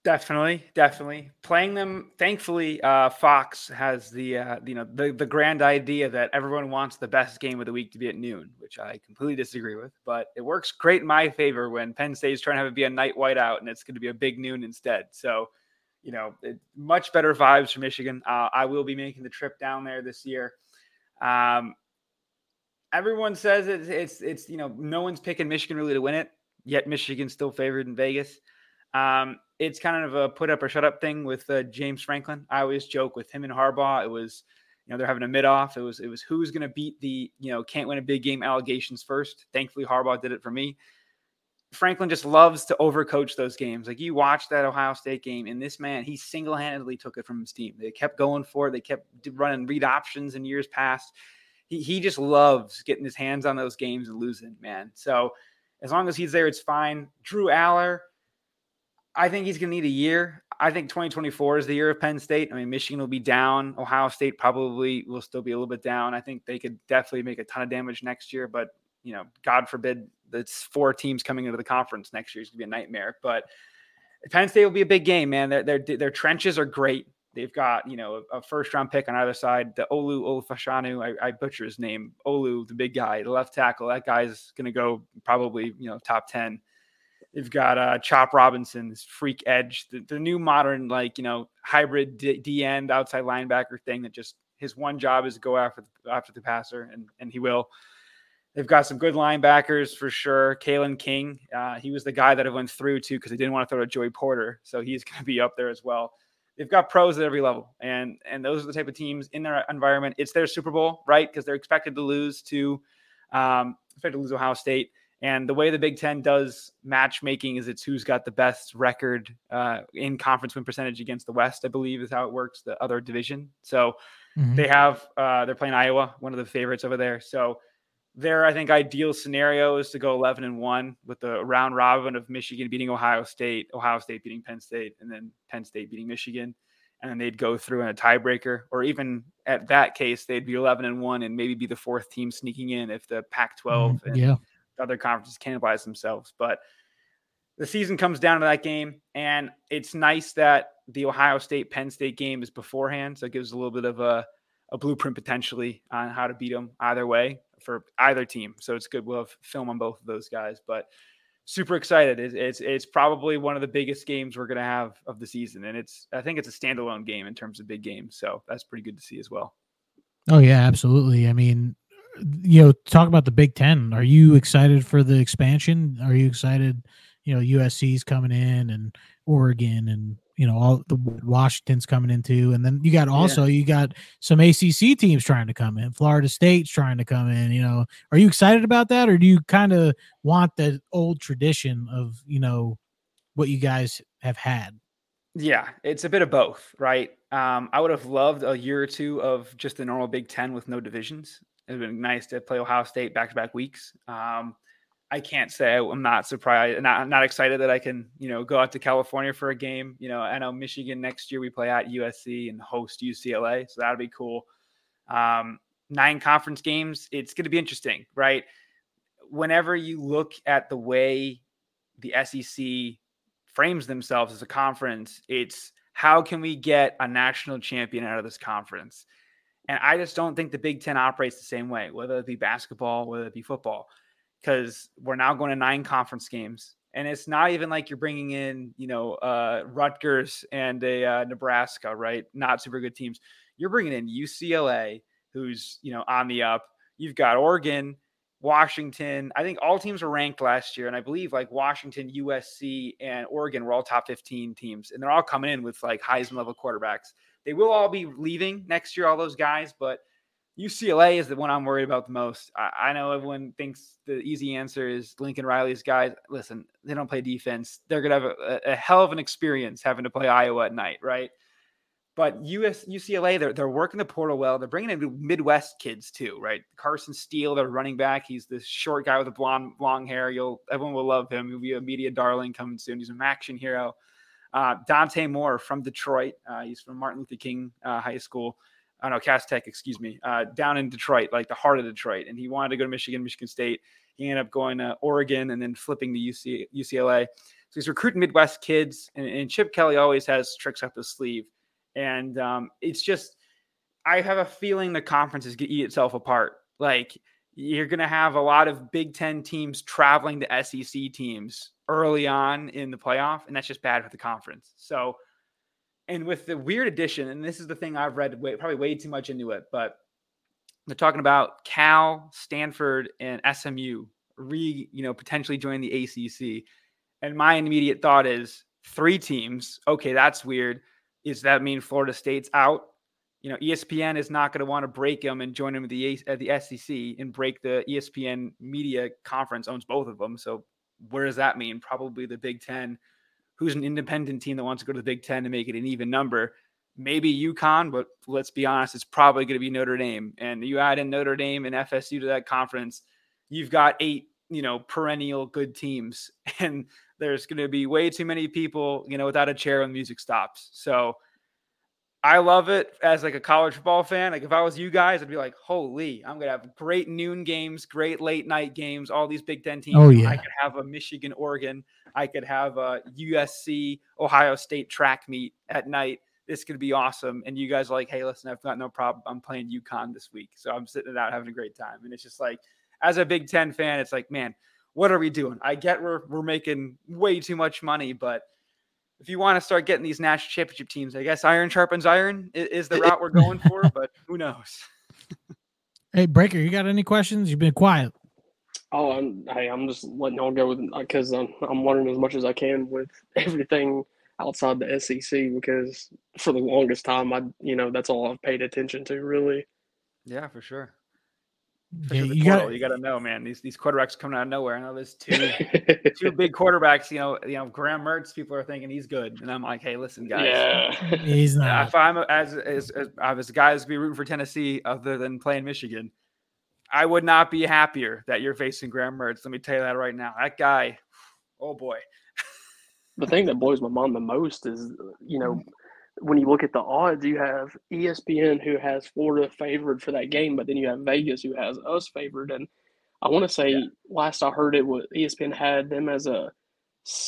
definitely, definitely playing them. Thankfully, uh, Fox has the uh, you know the the grand idea that everyone wants the best game of the week to be at noon, which I completely disagree with. But it works great in my favor when Penn State is trying to have it be a night whiteout, and it's going to be a big noon instead. So you know, it, much better vibes from Michigan. Uh, I will be making the trip down there this year. Um, everyone says it's, it's, it's, you know, no one's picking Michigan really to win it, yet Michigan's still favored in Vegas. Um, it's kind of a put up or shut up thing with uh, James Franklin. I always joke with him and Harbaugh. It was, you know, they're having a mid off. It was, it was who's going to beat the, you know, can't win a big game allegations first. Thankfully, Harbaugh did it for me. Franklin just loves to overcoach those games. Like, you watch that Ohio State game, and this man, he single-handedly took it from his team. They kept going for it. They kept running read options in years past. He he just loves getting his hands on those games and losing, man. So as long as he's there, it's fine. Drew Aller, I think he's going to need a year. I think twenty twenty-four is the year of Penn State. I mean, Michigan will be down. Ohio State probably will still be a little bit down. I think they could definitely make a ton of damage next year, but, you know, God forbid, it's four teams coming into the conference next year. It's gonna be a nightmare, but Penn State will be a big game, man. Their, their, their trenches are great. They've got, you know, a, a first round pick on either side. The Olu Olufashanu, I, I butcher his name. Olu, the big guy, the left tackle. That guy's going to go probably, you know, top ten. They've got uh Chop Robinson, this freak edge, the, the new modern, like, you know, hybrid D, D end outside linebacker thing that just, his one job is to go after, after the passer, and, and he will. They've got some good linebackers for sure. Kalen King, uh, he was the guy that I went through to because they didn't want to throw to Joey Porter, so he's going to be up there as well. They've got pros at every level, and and those are the type of teams in their environment. It's their Super Bowl, right? Because they're expected to lose to, um, expected to lose Ohio State. And the way the Big Ten does matchmaking is it's who's got the best record uh, in conference win percentage against the West, I believe, is how it works. The other division, so mm-hmm. they have uh, they're playing Iowa, one of the favorites over there, so. Their, I think, ideal scenario is to go eleven and one with the round robin of Michigan beating Ohio State, Ohio State beating Penn State, and then Penn State beating Michigan. And then they'd go through in a tiebreaker, or even at that case, they'd be eleven and one and maybe be the fourth team sneaking in if the Pac twelve and yeah. the other conferences cannibalize themselves. But the season comes down to that game, and it's nice that the Ohio State Penn State game is beforehand. So it gives a little bit of a, a blueprint potentially on how to beat them either way. For either team. So it's good. We'll have film on both of those guys, but super excited. It's, it's, it's probably one of the biggest games we're going to have of the season. And it's, I think it's a standalone game in terms of big games. So that's pretty good to see as well. Oh yeah, absolutely. I mean, you know, talk about the Big Ten. Are you excited for the expansion? Are you excited? You know, U S C's coming in, and Oregon, and, you know, all the Washington's coming in too. And then you got also, yeah. you got some A C C teams trying to come in, Florida State's trying to come in, you know, are you excited about that? Or do you kind of want that old tradition of, you know, what you guys have had? Yeah, it's a bit of both, right? Um, I would have loved a year or two of just the normal Big Ten with no divisions. It would have been nice to play Ohio State back-to-back weeks. Um, I can't say I'm not surprised, not, not excited that I can, you know, go out to California for a game. You know, I know Michigan next year we play at U S C and host U C L A, so that'll be cool. Um, nine conference games, it's going to be interesting, right? Whenever you look at the way the S E C frames themselves as a conference, it's how can we get a national champion out of this conference? And I just don't think the Big Ten operates the same way, whether it be basketball, whether it be football. Because we're now going to nine conference games, and it's not even like you're bringing in, you know, uh, Rutgers and a uh, Nebraska, right? Not super good teams. You're bringing in U C L A, who's, you know, on the up. You've got Oregon, Washington. I think all teams were ranked last year, and I believe like Washington, U S C, and Oregon were all top fifteen teams, and they're all coming in with like Heisman level quarterbacks. They will all be leaving next year, all those guys, but U C L A is the one I'm worried about the most. I, I know everyone thinks the easy answer is Lincoln Riley's guys. Listen, they don't play defense. They're going to have a, a hell of an experience having to play Iowa at night, right? But U S, U C L A, they're, they're working the portal well. They're bringing in Midwest kids too, right? Carson Steele, their running back. He's this short guy with the blonde, long hair. You'll Everyone will love him. He'll be a media darling coming soon. He's an action hero. Uh, Dante Moore from Detroit. Uh, he's from Martin Luther King uh, High School. I don't know, Cass Tech, excuse me, uh, down in Detroit, like the heart of Detroit. And he wanted to go to Michigan, Michigan State. He ended up going to Oregon and then flipping to U C, U C L A. So he's recruiting Midwest kids. And, and Chip Kelly always has tricks up his sleeve. And um, it's just, I have a feeling the conference is going to eat itself apart. Like, you're going to have a lot of Big Ten teams traveling to S E C teams early on in the playoff. And that's just bad for the conference. So And with the weird addition, and this is the thing I've read way, probably way too much into it, but they're talking about Cal, Stanford, and S M U re, you know, potentially join the A C C. And my immediate thought is three teams. Okay, that's weird. Does that mean Florida State's out? You know, E S P N is not going to want to break them and join them at the, at the S E C and break the E S P N media conference owns both of them. So where does that mean? Probably the Big Ten. Who's an independent team that wants to go to the Big Ten to make it an even number? Maybe UConn, but let's be honest, it's probably going to be Notre Dame. And you add in Notre Dame and F S U to that conference, you've got eight, you know, perennial good teams. And there's going to be way too many people, you know, without a chair when music stops. So I love it as like a college football fan. Like if I was you guys, I'd be like, holy, I'm going to have great noon games, great late night games, all these Big Ten teams. Oh, yeah. I could have a Michigan, Oregon. I could have a U S C, Ohio State track meet at night. This could be awesome. And you guys are like, hey, listen, I've got no problem. I'm playing UConn this week. So I'm sitting out having a great time. And it's just like, as a Big Ten fan, it's like, man, what are we doing? I get we're, we're making way too much money, but if you want to start getting these national championship teams, I guess iron sharpens iron is the route we're going for, but who knows? Hey, Breaker, you got any questions? You've been quiet. Oh, I'm, hey, I'm just letting y'all go with because I'm, I'm learning as much as I can with everything outside the S E C because for the longest time, I you know, that's all I've paid attention to, really. Yeah, for sure. Yeah, you got you got to know, man. These these quarterbacks coming out of nowhere. I know there's two two big quarterbacks. You know, you know Graham Mertz. People are thinking he's good, and I'm like, hey, listen, guys. Yeah, he's not. If I'm as as as, as a guy who's be rooting for Tennessee, other than playing Michigan, I would not be happier that you're facing Graham Mertz. Let me tell you that right now. That guy, oh boy. The thing that blows my mind the most is, you know, when you look at the odds, you have E S P N who has Florida favored for that game, but then you have Vegas who has us favored. And I want to say yeah. last I heard it was E S P N had them as a,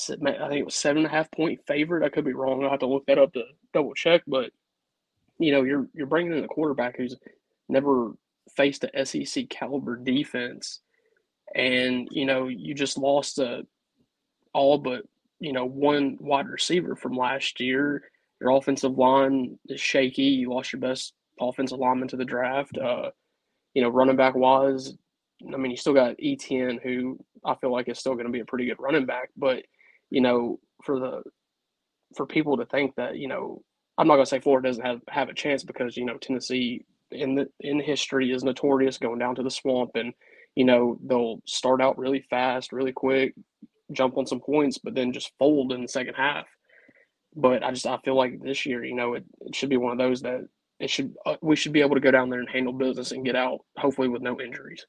I think it was seven and a half point favorite. I could be wrong. I'll have to look that up to double check. But, you know, you're, you're bringing in a quarterback who's never faced a S E C caliber defense. And, you know, you just lost a, all but, you know, one wide receiver from last year. Your offensive line is shaky. You lost your best offensive lineman to the draft. Uh, you know, running back wise, I mean, you still got Etienne, who I feel like is still going to be a pretty good running back. But, you know, for the for people to think that, you know, I'm not going to say Florida doesn't have, have a chance because, you know, Tennessee in the in history is notorious going down to the swamp. And, you know, they'll start out really fast, really quick, jump on some points, but then just fold in the second half. But I just I feel like this year, you know, it, it should be one of those that it should uh, we should be able to go down there and handle business and get out, hopefully with no injuries.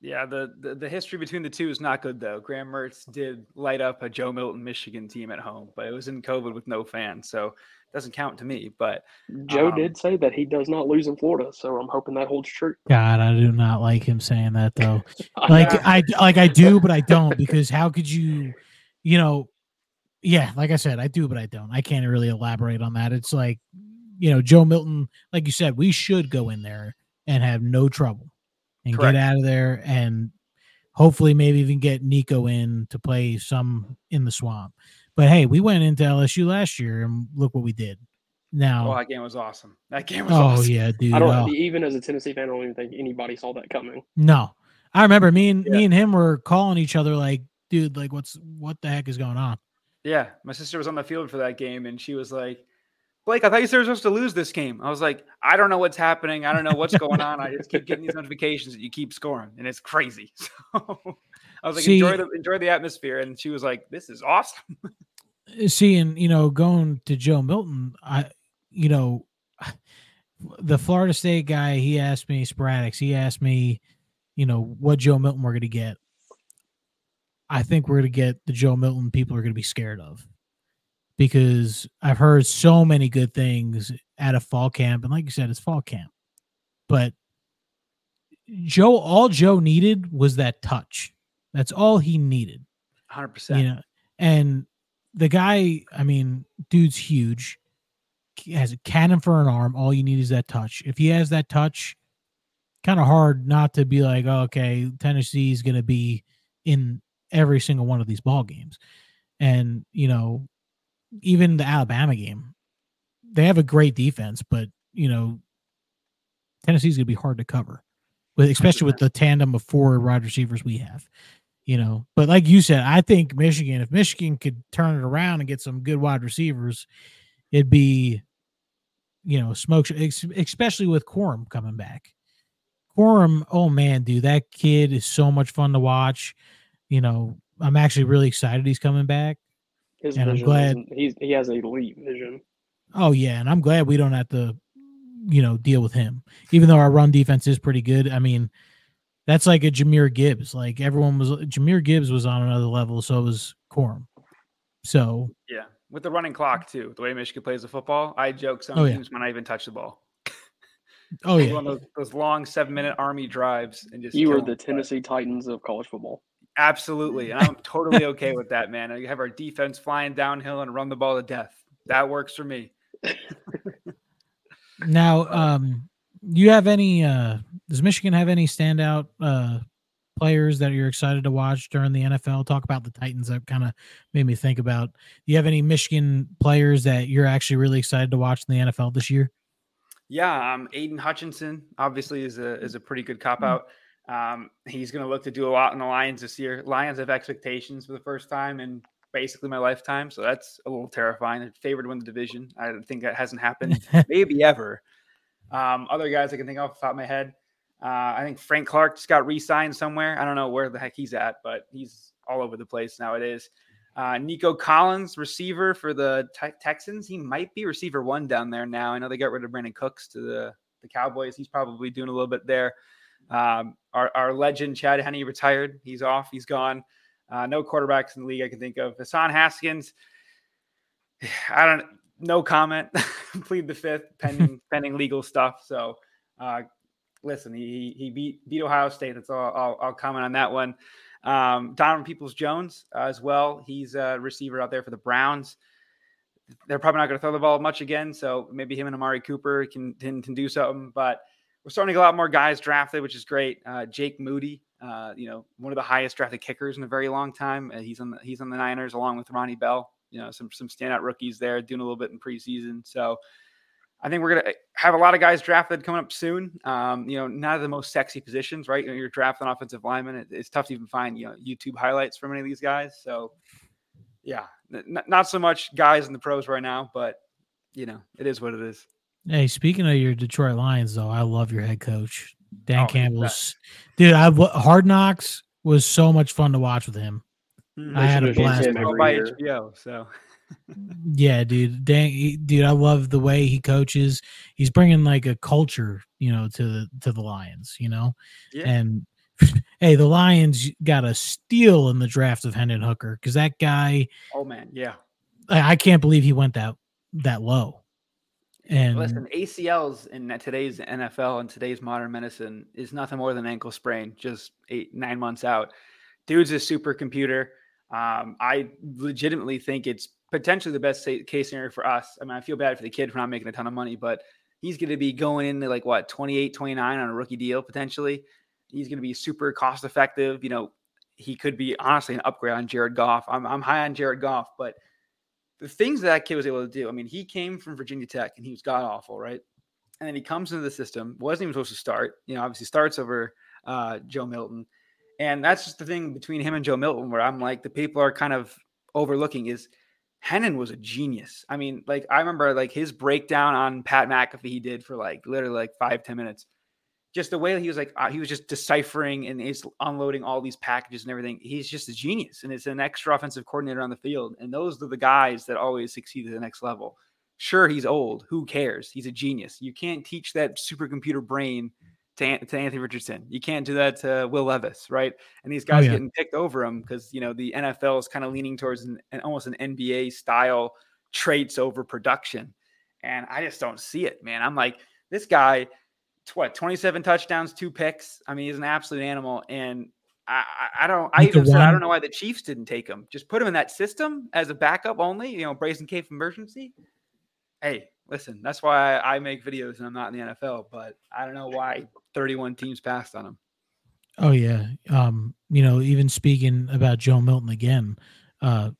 Yeah, the, the the history between the two is not good though. Graham Mertz did light up a Joe Milton Michigan team at home, but it was in COVID with no fans, so it doesn't count to me. But Joe um, did say that he does not lose in Florida, so I'm hoping that holds true. God, I do not like him saying that though. Like I like I do, but I don't because how could you, you know. Yeah, like I said, I do, but I don't. I can't really elaborate on that. It's like, you know, Joe Milton, like you said, we should go in there and have no trouble and Correct. Get out of there and hopefully maybe even get Nico in to play some in the swamp. But, hey, we went into L S U last year, and look what we did. Now, oh, that game was awesome. That game was oh, awesome. Oh, yeah, dude. I don't well, even as a Tennessee fan, I don't even think anybody saw that coming. No. I remember me and, yeah. me and him were calling each other like, dude, like, what's what the heck is going on? Yeah, my sister was on the field for that game, and she was like, Blake, I thought you said we were supposed to lose this game. I was like, I don't know what's happening. I don't know what's going on. I just keep getting these notifications that you keep scoring, and it's crazy. So I was like, see, enjoy the enjoy the atmosphere, and she was like, this is awesome. See, and, you know, going to Joe Milton, I, you know, the Florida State guy, he asked me, Sporadics, he asked me, you know, what Joe Milton we're going to get. I think we're going to get the Joe Milton people are going to be scared of because I've heard so many good things at a fall camp. And like you said, it's fall camp, but Joe, all Joe needed was that touch. That's all he needed. one hundred percent. You know? And the guy, I mean, dude's huge. He has a cannon for an arm. All you need is that touch. If he has that touch, kind of hard not to be like, oh, okay, Tennessee's going to be in every single one of these ball games. And, you know, even the Alabama game, they have a great defense, but you know, Tennessee's going to be hard to cover, with especially with the tandem of four wide receivers we have. You know, but like you said, I think Michigan, if Michigan could turn it around and get some good wide receivers, it'd be, you know, smoke, especially with Corum coming back. Corum, oh man, dude, that kid is so much fun to watch. You know, I'm actually really excited he's coming back. His and vision, I'm glad he's, he has an elite vision. Oh yeah, and I'm glad we don't have to, you know, deal with him. Even though our run defense is pretty good, I mean, that's like a Jahmyr Gibbs. Like everyone was, Jahmyr Gibbs was on another level, so was Corum. So yeah, with the running clock too, the way Michigan plays the football, I joke some oh, yeah. teams might not even touch the ball. Oh yeah, one of those, those long seven-minute Army drives, and just you were the play. Tennessee Titans of college football. Absolutely, and I'm totally okay with that, man. You have our defense flying downhill and run the ball to death. That works for me. Now, um, you have any? Uh, does Michigan have any standout uh, players that you're excited to watch during the N F L? Talk about the Titans. That kind of made me think about. Do you have any Michigan players that you're actually really excited to watch in the N F L this year? Yeah, um, Aiden Hutchinson obviously is a is a pretty good cop out. Um, he's going to look to do a lot in the Lions this year. Lions have expectations for the first time in basically my lifetime, so that's a little terrifying. They're favored to win the division. I think that hasn't happened maybe ever. Um, other guys I can think of off the top of my head. Uh, I think Frank Clark just got re-signed somewhere. I don't know where the heck he's at, but he's all over the place nowadays. Uh, Nico Collins, receiver for the te- Texans. He might be receiver one down there now. I know they got rid of Brandon Cooks to the, the Cowboys. He's probably doing a little bit there. Um, our, our legend, Chad Henne, retired. He's off. He's gone. Uh, no quarterbacks in the league I can think of. Hassan Haskins. I don't No comment. Plead the fifth pending, pending legal stuff. So uh, listen, he, he beat, beat Ohio State. That's all I'll, I'll comment on that one. Um, Donovan Peoples-Jones uh, as well. He's a receiver out there for the Browns. They're probably not going to throw the ball much again, so maybe him and Amari Cooper can, can can do something. But we're starting to get a lot more guys drafted, which is great. Uh, Jake Moody, uh, you know, one of the highest drafted kickers in a very long time. Uh, he's on the, he's on the Niners along with Ronnie Bell. You know, some some standout rookies there doing a little bit in preseason. So I think we're going to have a lot of guys drafted coming up soon. Um, you know, not the most sexy positions, right? You know, you're drafting offensive linemen. It, it's tough to even find, you know, YouTube highlights for many of these guys. So, yeah, n- not so much guys in the pros right now, but, you know, it is what it is. Hey, speaking of your Detroit Lions, though, I love your head coach, Dan oh, Campbell's. Dude, I, Hard Knocks was so much fun to watch with him. Mm-hmm. I had a blast. By H B O, so... Yeah, dude. Dang, dude, I love the way he coaches. He's bringing like a culture, you know, to the to the Lions, you know. Yeah. And hey, the Lions got a steal in the draft of Hendon Hooker because that guy. Oh man, yeah. I, I can't believe he went that that low. And listen, A C Ls in today's N F L and today's modern medicine is nothing more than ankle sprain, just eight nine months out. Dude's a supercomputer. Um, I legitimately think it's potentially the best case scenario for us. I mean, I feel bad for the kid for not making a ton of money, but he's going to be going into like what, twenty-eight, twenty-nine on a rookie deal. Potentially he's going to be super cost effective. You know, he could be honestly an upgrade on Jared Goff. I'm I'm high on Jared Goff, but the things that, that kid was able to do, I mean, he came from Virginia Tech and he was god awful. Right. And then he comes into the system, wasn't even supposed to start, you know, obviously starts over uh, Joe Milton. And that's just the thing between him and Joe Milton, where I'm like, the people are kind of overlooking is, Hennon was a genius. I mean, like, I remember like his breakdown on Pat McAfee he did for like literally like five, ten minutes. Just the way that he was like, uh, he was just deciphering and he's unloading all these packages and everything. He's just a genius. And it's an extra offensive coordinator on the field. And those are the guys that always succeed at the next level. Sure, he's old. Who cares? He's a genius. You can't teach that supercomputer brain to, to Anthony Richardson. You can't do that to Will Levis, right? And these guys oh, yeah. getting picked over him because, you know, the N F L is kind of leaning towards an, an almost an N B A style traits over production. And I just don't see it, man. I'm like, this guy, what, twenty-seven touchdowns, two picks. I mean, he's an absolute animal. And I, I, I don't, I even said, I don't know why the Chiefs didn't take him. Just put him in that system as a backup only, you know, Brazen Cave emergency. Hey, listen, that's why I make videos and I'm not in the N F L, but I don't know why thirty-one teams passed on him. Oh, yeah. Um, you know, even speaking about Joe Milton again, uh,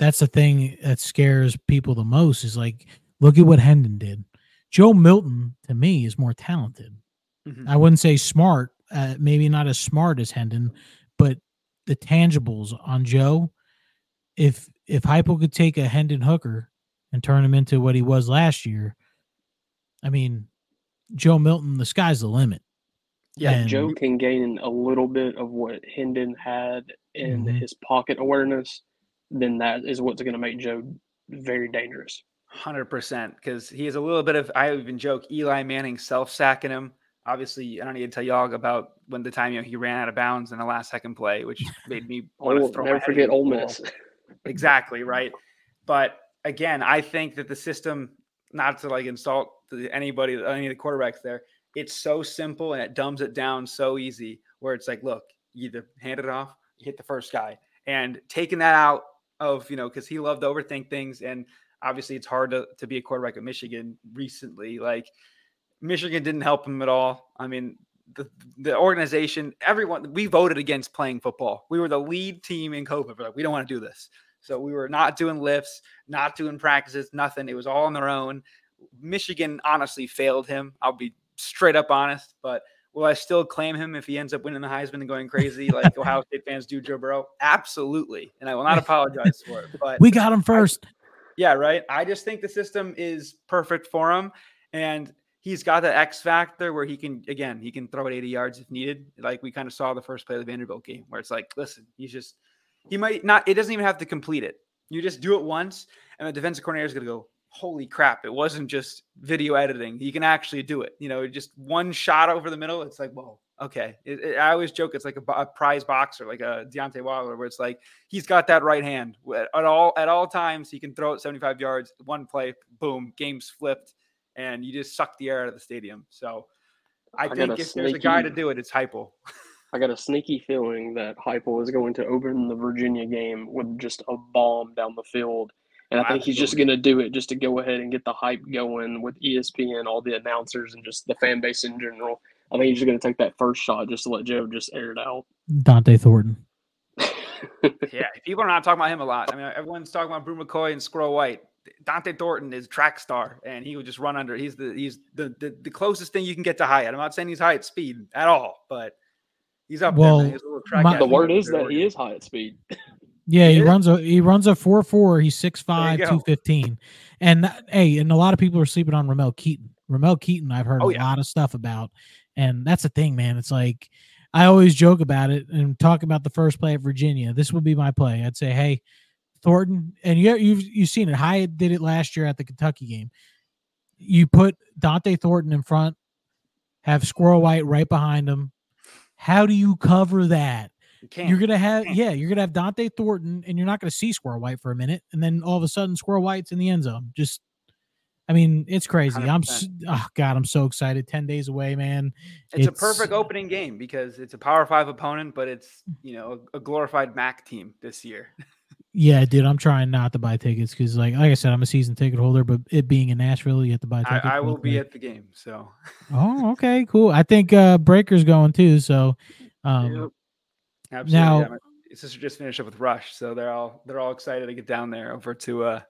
that's the thing that scares people the most is like Look at what Hendon did. Joe Milton, to me, is more talented. Mm-hmm. I wouldn't say smart, uh, maybe not as smart as Hendon, but the tangibles on Joe, if if Heupel could take a Hendon Hooker and turn him into what he was last year, I mean, Joe Milton, the sky's the limit. Yeah, and Joe can gain a little bit of what Hendon had in mm-hmm. his pocket awareness, then that is what's going to make Joe very dangerous. one hundred percent, because he is a little bit of, I even joke, Eli Manning self-sacking him. Obviously, I don't need to tell y'all about when the time, you know, he ran out of bounds in the last second play, which made me want to throw my head. Never forget Ole Miss. Exactly, right? But, again, I think that the system, not to, like, insult anybody, any of the quarterbacks there, it's so simple and it dumbs it down so easy where it's like, look, you either hand it off, you hit the first guy. And taking that out of, you know, because he loved to overthink things. And obviously it's hard to, to be a quarterback at Michigan recently. Like Michigan didn't help him at all. I mean, the, the organization, everyone, we voted against playing football. We were the lead team in COVID. We're like, we don't want to do this. So we were not doing lifts, not doing practices, nothing. It was all on their own. Michigan honestly failed him. I'll be straight up honest, but will I still claim him if he ends up winning the Heisman and going crazy like Ohio State fans do Joe Burrow? Absolutely. And I will not apologize for it. But we got him first. I, yeah, right. I just think the system is perfect for him. And he's got the X factor where he can, again, he can throw it eighty yards if needed. Like we kind of saw the first play of the Vanderbilt game where it's like, listen, he's just, he might not, it doesn't even have to complete it. You just do it once and the defensive coordinator is going to go, holy crap, it wasn't just video editing. You can actually do it. You know, just one shot over the middle. It's like, whoa, okay. It, it, I always joke it's like a, a prize boxer, like a Deontay Wilder, where it's like he's got that right hand. At, at all at all times, he can throw it seventy-five yards, one play, boom, game's flipped, and you just suck the air out of the stadium. So I, I think if sneaky, there's a guy to do it, it's Heupel. I got a sneaky feeling that Heupel is going to open the Virginia game with just a bomb down the field. And I think he's just going to do it just to go ahead and get the hype going with E S P N, all the announcers, and just the fan base in general. I think he's just going to take that first shot just to let Joe just air it out. Dante Thornton. Yeah, people are not talking about him a lot. I mean, everyone's talking about Brew McCoy and Squirrel White. Dante Thornton is track star, and he would just run under. He's the he's the, the, the closest thing you can get to Hyatt. I'm not saying he's high at speed at all, but he's up well, there. He's a little track my, the word is that he is high at speed. Yeah, he, he runs a he runs a four four. He's six five, two fifteen, and hey, and a lot of people are sleeping on Ramel Keaton. Ramel Keaton, I've heard oh, a yeah. lot of stuff about, and that's the thing, man. It's like I always joke about it and talk about the first play at Virginia. This would be my play. I'd say, hey, Thornton, and you you've you've seen it. Hyatt did it last year at the Kentucky game. You put Dante Thornton in front, have Squirrel White right behind him. How do you cover that? You you're gonna have yeah, you're gonna have Dante Thornton, and you're not gonna see Squirrel White for a minute, and then all of a sudden Squirrel White's in the end zone. Just, I mean, it's crazy. one hundred percent. I'm, oh god, I'm so excited. Ten days away, man. It's, it's a perfect opening game because it's a Power Five opponent, but it's you know a, a glorified MAC team this year. Yeah, dude, I'm trying not to buy tickets because, like, like I said, I'm a season ticket holder, but it being in Nashville, you have to buy tickets. I, I will be at the game. So. Oh, okay, cool. I think uh, Breaker's going too. So. Um, yep. Absolutely. Now, yeah, my sister just finished up with Rush, so they're all they're all excited to get down there over to uh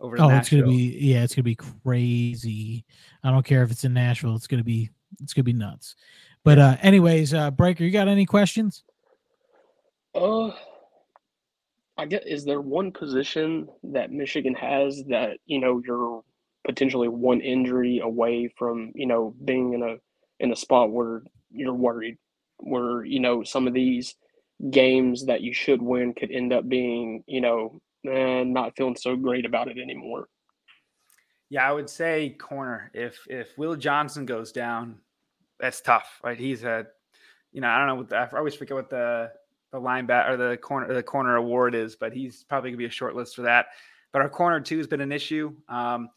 over to oh, Nashville. It's gonna be yeah, it's gonna be crazy. I don't care if it's in Nashville, it's gonna be it's gonna be nuts. But uh, anyways, uh, Breaker, you got any questions? Uh, I guess is there one position that Michigan has that you know you're potentially one injury away from you know being in a in a spot where you're worried, where you know some of these games that you should win could end up being, you know, eh, not feeling so great about it anymore. Yeah, I would say corner. If if Will Johnson goes down, that's tough, right? He's a, you know, I don't know what the, I always forget what the the linebacker or the corner or the corner award is, but he's probably gonna be a short list for that. But our corner two has been an issue. Um,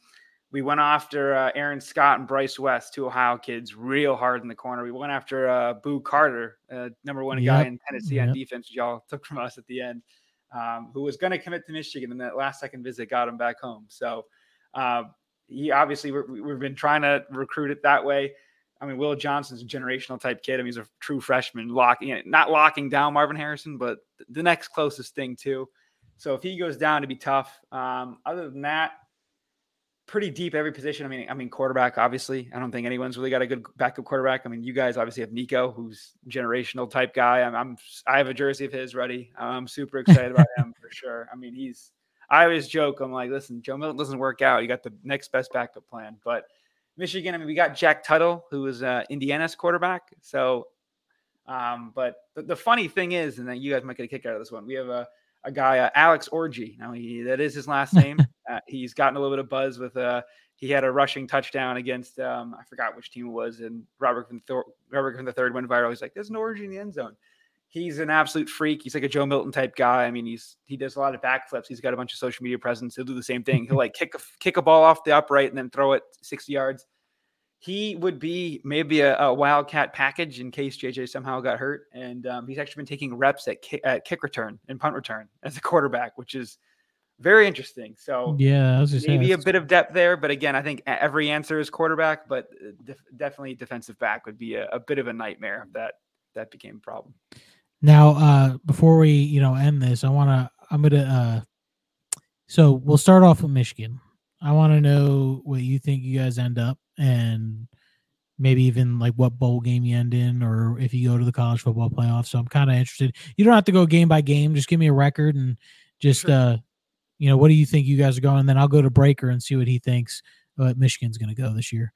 we went after uh, Aaron Scott and Bryce West, two Ohio kids, real hard in the corner. We went after uh, Boo Carter, uh, number one yep. guy in Tennessee yep. on defense, y'all took from us at the end, um, who was going to commit to Michigan, and that last-second visit got him back home. So uh, he obviously we, we've been trying to recruit it that way. I mean, Will Johnson's a generational-type kid. I mean, he's a true freshman, locking you know, not locking down Marvin Harrison, but the next closest thing, too. So if he goes down, it'd be tough. Um, other than that, pretty deep every position. I mean, I mean, quarterback, obviously. I don't think anyone's really got a good backup quarterback. I mean, you guys obviously have Nico, who's generational type guy. I'm, I'm I have a jersey of his ready. I'm super excited about him for sure. I mean, he's. I always joke. I'm like, listen, Joe Milton doesn't work out. You got the next best backup plan. But Michigan, I mean, we got Jack Tuttle, who was uh, Indiana's quarterback. So, um, but the, the funny thing is, and then you guys might get a kick out of this one. We have a a guy, uh, Alex Orji. Now he, that is his last name. Uh, he's gotten a little bit of buzz with uh he had a rushing touchdown against um I forgot which team it was, and Robert from Thor- Robert from the third went viral. He's like, there's an Orji in the end zone. He's an absolute freak. He's like a Joe Milton type guy. I mean, he's he does a lot of backflips. He's got a bunch of social media presence. He'll do the same thing. He'll like kick a, kick a ball off the upright and then throw it sixty yards. He would be maybe a, a wildcat package in case J J somehow got hurt. And um, he's actually been taking reps at kick, at kick return and punt return as a quarterback, which is very interesting. So yeah, I was just maybe saying, a bit of depth there. But again, I think every answer is quarterback, but def- definitely defensive back would be a, a bit of a nightmare if that, that became a problem. Now, uh, before we, you know, end this, I want to, I'm going to, uh, so we'll start off with Michigan. I want to know what you think you guys end up. And maybe even like what bowl game you end in, or if you go to the college football playoff. So I'm kind of interested. You don't have to go game by game. Just give me a record and just, sure. uh, you know, what do you think you guys are going? And then I'll go to Breaker and see what he thinks what Michigan's going to go this year.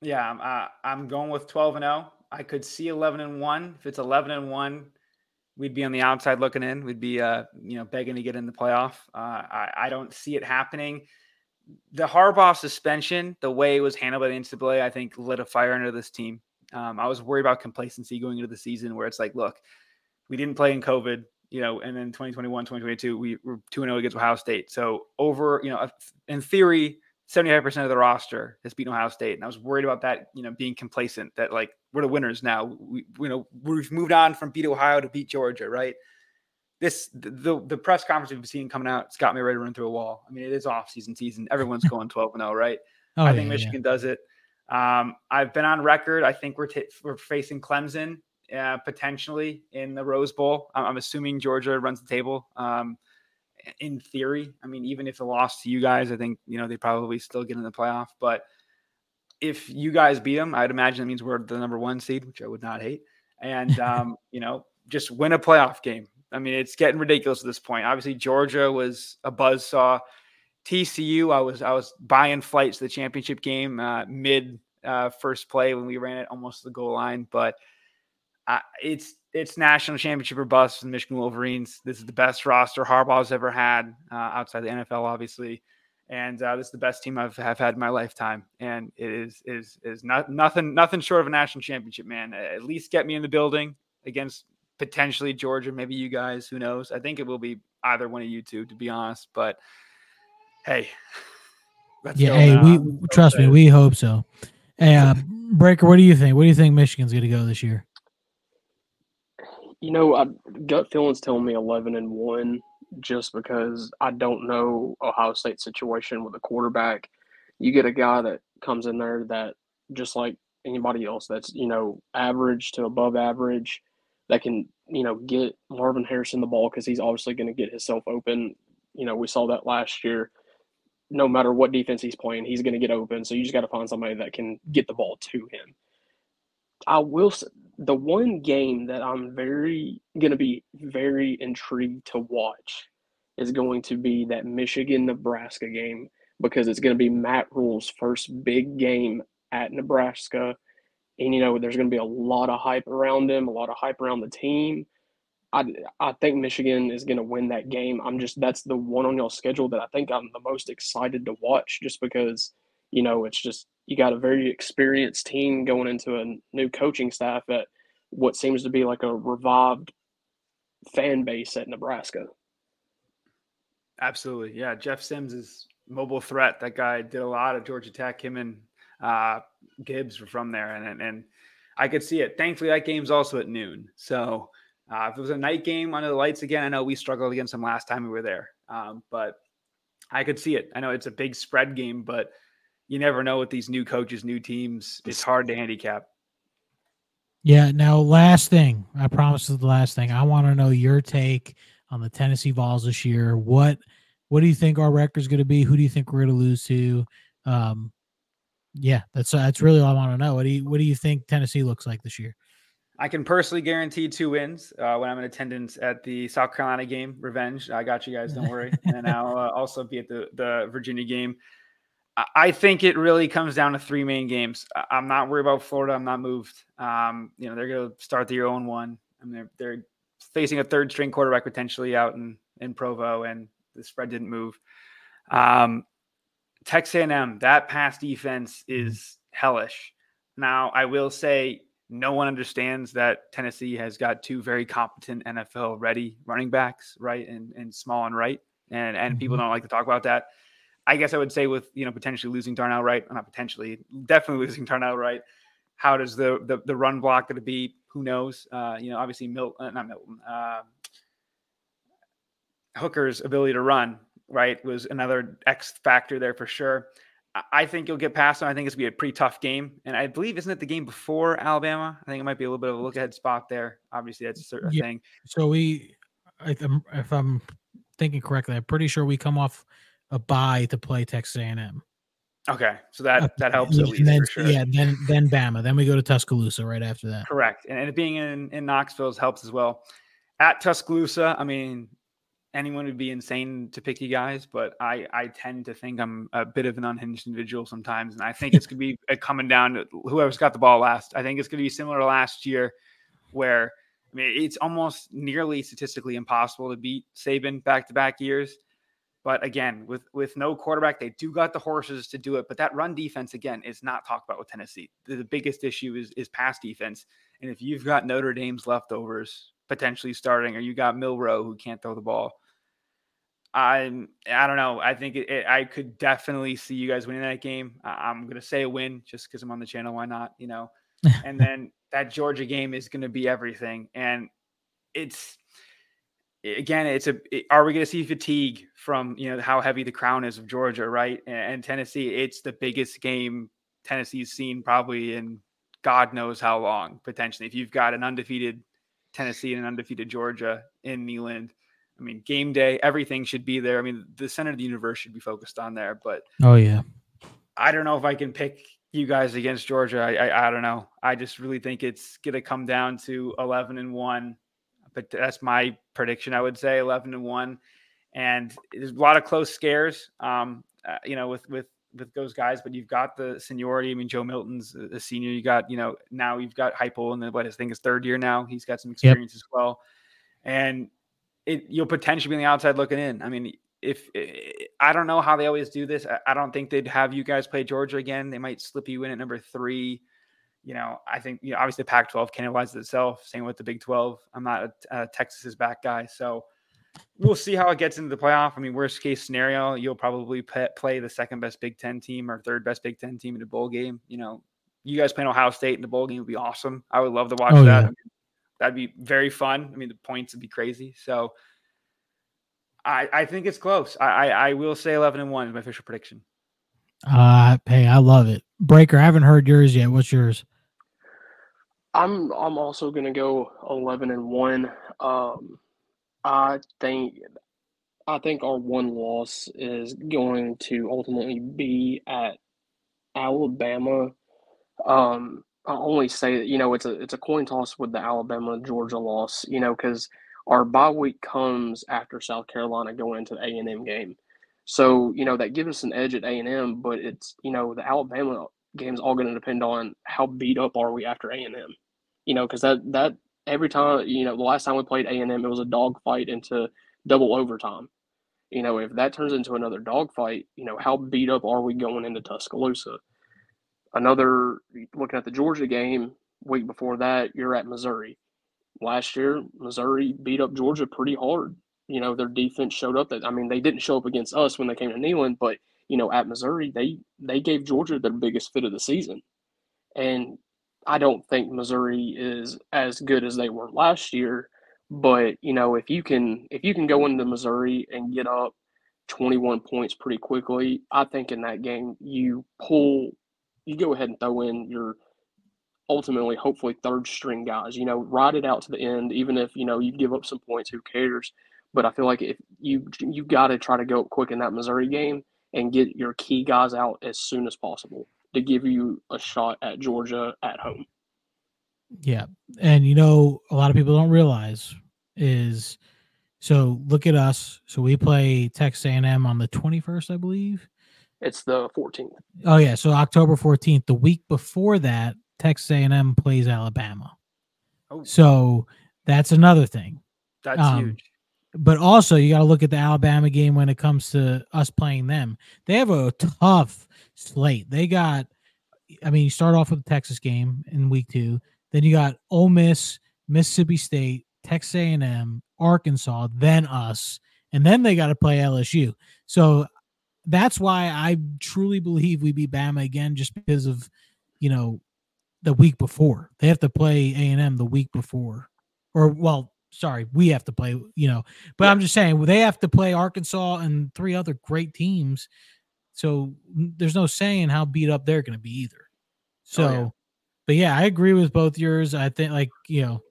Yeah, I'm, uh, I'm going with twelve and oh. I could see eleven and one. If it's eleven and one, we'd be on the outside looking in. We'd be, uh, you know, begging to get in the playoff. Uh, I, I don't see it happening. The Harbaugh suspension, the way it was handled by the N C double A, I think lit a fire under this team. Um, I was worried about complacency going into the season where it's like, look, we didn't play in COVID, you know, and then twenty twenty-one, twenty twenty-two, we were two and oh against Ohio State. So over, you know, in theory, seventy-five percent of the roster has beaten Ohio State. And I was worried about that, you know, being complacent that like we're the winners now. We, you know, we've moved on from beat Ohio to beat Georgia, right? This the the press conference we've seen coming out, it's got me ready to run through a wall. I mean, it is off season season. Everyone's going twelve and oh, right? Oh, I think yeah, Michigan yeah. does it. Um, I've been on record. I think we're t- we're facing Clemson uh, potentially in the Rose Bowl. I'm, I'm assuming Georgia runs the table. Um, in theory, I mean, even if the loss to you guys, I think you know they probably still get in the playoff. But if you guys beat them, I'd imagine that means we're the number one seed, which I would not hate. And um, you know, just win a playoff game. I mean, it's getting ridiculous at this point. Obviously, Georgia was a buzzsaw. T C U, I was I was buying flights to the championship game uh, mid uh, first play when we ran it almost the goal line. But uh, it's it's national championship or bust for the Michigan Wolverines. This is the best roster Harbaugh's ever had uh, outside the N F L, obviously. And uh, this is the best team I've have had in my lifetime. And it is is is not nothing nothing short of a national championship, man. At least get me in the building against potentially Georgia, maybe you guys, who knows? I think it will be either one of you two, to be honest. But hey, let's yeah, go hey, now. we trust me, we hope so. Hey, uh, Breaker, what do you think? What do you think Michigan's going to go this year? You know, I, gut feeling's telling me eleven and one, just because I don't know Ohio State's situation with the quarterback. You get a guy that comes in there that just like anybody else, that's you know average to above average. That can, you know, get Marvin Harrison the ball because he's obviously going to get himself open. You know, we saw that last year. No matter what defense he's playing, he's going to get open. So you just got to find somebody that can get the ball to him. I will say the one game that I'm very going to be very intrigued to watch is going to be that Michigan-Nebraska game, because it's going to be Matt Rule's first big game at Nebraska. And, you know, there's going to be a lot of hype around them, a lot of hype around the team. I, I think Michigan is going to win that game. I'm just – that's the one on y'all schedule that I think I'm the most excited to watch, just because, you know, it's just – you got a very experienced team going into a new coaching staff at what seems to be like a revived fan base at Nebraska. Absolutely. Yeah, Jeff Sims is mobile threat. That guy did a lot of Georgia Tech. Him and uh, – Gibbs were from there, and, and and I could see it. Thankfully, that game's also at noon. So uh, if it was a night game under the lights again, I know we struggled against them last time we were there, um, but I could see it. I know it's a big spread game, but you never know with these new coaches, new teams. It's hard to handicap. Yeah. Now, last thing, I promise is the last thing. I want to know your take on the Tennessee Vols this year. What what do you think our record's going to be? Who do you think we're going to lose to? Um, yeah, that's that's really all I want to know. What do you what do you think Tennessee looks like this year? I can personally guarantee two wins uh, when I'm in attendance at the South Carolina game. Revenge. I got you guys. Don't worry. And I'll uh, also be at the, the Virginia game. I, I think it really comes down to three main games. I, I'm not worried about Florida. I'm not moved. Um, you know, they're going to start the year oh and one. I mean, they're, they're facing a third string quarterback potentially out in, in Provo, and the spread didn't move. Um, Texas A and M, that pass defense is hellish. Now, I will say, no one understands that Tennessee has got two very competent N F L ready running backs, right? And, and Small and Wright. And, and people don't like to talk about that. I guess I would say with, you know, potentially losing Darnell Wright, not potentially, definitely losing Darnell Wright. How does the, the, the run block going to be? Who knows? Uh, you know, obviously Milton, uh, not Milton, uh, Hooker's ability to run, right, was another X factor there for sure. I think you'll get past them. I think it's going to be a pretty tough game. And I believe, isn't it the game before Alabama? I think it might be a little bit of a look ahead spot there. Obviously, that's a certain yeah. thing. So we, if I'm thinking correctly, I'm pretty sure we come off a bye to play Texas A and M. Okay. So that, uh, that helps at least then, for sure. Yeah. Then, then Bama. Then we go to Tuscaloosa right after that. Correct. And, and it being in, in Knoxville helps as well. At Tuscaloosa, I mean, anyone would be insane to pick you guys, but I, I tend to think I'm a bit of an unhinged individual sometimes. And I think it's going to be coming down to whoever's got the ball last. I think it's going to be similar to last year where, I mean, it's almost nearly statistically impossible to beat Saban back-to-back years. But again, with, with no quarterback, they do got the horses to do it. But that run defense, again, is not talked about with Tennessee. The, the biggest issue is, is pass defense. And if you've got Notre Dame's leftovers potentially starting, or you got Milroe who can't throw the ball, I'm, I don't know. I think it, it, I could definitely see you guys winning that game. Uh, I'm going to say a win just because I'm on the channel. Why not? You know, and then that Georgia game is going to be everything. And it's, again, it's a, it, are we going to see fatigue from, you know, how heavy the crown is of Georgia, right? And, and Tennessee, it's the biggest game Tennessee's seen probably in God knows how long, potentially. If you've got an undefeated Tennessee and an undefeated Georgia in Neyland, I mean, game day, everything should be there. I mean, the center of the universe should be focused on there. But oh yeah, I don't know if I can pick you guys against Georgia. I I, I don't know. I just really think it's going to come down to eleven and one. But that's my prediction. I would say eleven and one, and there's a lot of close scares. Um, uh, you know, with with with those guys. But you've got the seniority. I mean, Joe Milton's a senior. You got you know now you've got Heupel, and what I think his third year now. He's got some experience yep. as well, and It, you'll potentially be on the outside looking in. I mean, if it, I don't know how they always do this. I, I don't think they'd have you guys play Georgia again. They might slip you in at number three. You know, I think, you know, obviously the Pac twelve cannibalizes itself. Same with the Big twelve. I'm not a, a Texas's back guy. So we'll see how it gets into the playoff. I mean, worst case scenario, you'll probably pe- play the second best Big Ten team or third best Big Ten team in a bowl game. You know, you guys playing Ohio State in the bowl game would be awesome. I would love to watch oh, that. Yeah. That'd be very fun. I mean, the points would be crazy. So I, I think it's close. I, I, I will say eleven and one is my official prediction. Uh, hey, I love it. Breaker, I haven't heard yours yet. What's yours? I'm I'm also going to go eleven and one. Um, I think I think our one loss is going to ultimately be at Alabama. Um I only say that, you know, it's a it's a coin toss with the Alabama-Georgia loss, you know, because our bye week comes after South Carolina going into the A and M game. So, you know, that gives us an edge at A and M, but it's, you know, the Alabama game's all going to depend on how beat up are we after A and M, you know, because that, that every time, you know, the last time we played A and M, it was a dogfight into double overtime. You know, if that turns into another dogfight, you know, how beat up are we going into Tuscaloosa? Another, looking at the Georgia game, week before that, you're at Missouri. Last year, Missouri beat up Georgia pretty hard. You know, their defense showed up. That I mean, they didn't show up against us when they came to Neyland, but, you know, at Missouri, they, they gave Georgia their biggest fit of the season. And I don't think Missouri is as good as they were last year, but, you know, if you can if you can go into Missouri and get up twenty-one points pretty quickly, I think in that game you pull – you go ahead and throw in your ultimately, hopefully, third string guys. You know, ride it out to the end, even if, you know, you give up some points, who cares? But I feel like if you you got to try to go up quick in that Missouri game and get your key guys out as soon as possible to give you a shot at Georgia at home. Yeah. And, you know, a lot of people don't realize is so look at us. So we play Texas A and M on the twenty-first, I believe. It's the fourteenth. Oh, yeah. So October fourteenth, the week before that, Texas A and M plays Alabama. Oh. So that's another thing. That's um, huge. But also, you got to look at the Alabama game when it comes to us playing them. They have a tough slate. They got, I mean, you start off with the Texas game in week two. Then you got Ole Miss, Mississippi State, Texas A and M, Arkansas, then us. And then they got to play L S U. So that's why I truly believe we beat Bama again, just because of, you know, the week before. They have to play A and M the week before. Or, well, Sorry, we have to play, you know, but yeah. I'm just saying they have to play Arkansas and three other great teams. So there's no saying how beat up they're going to be either. So, oh, yeah. But yeah, I agree with both yours. I think, like, you know,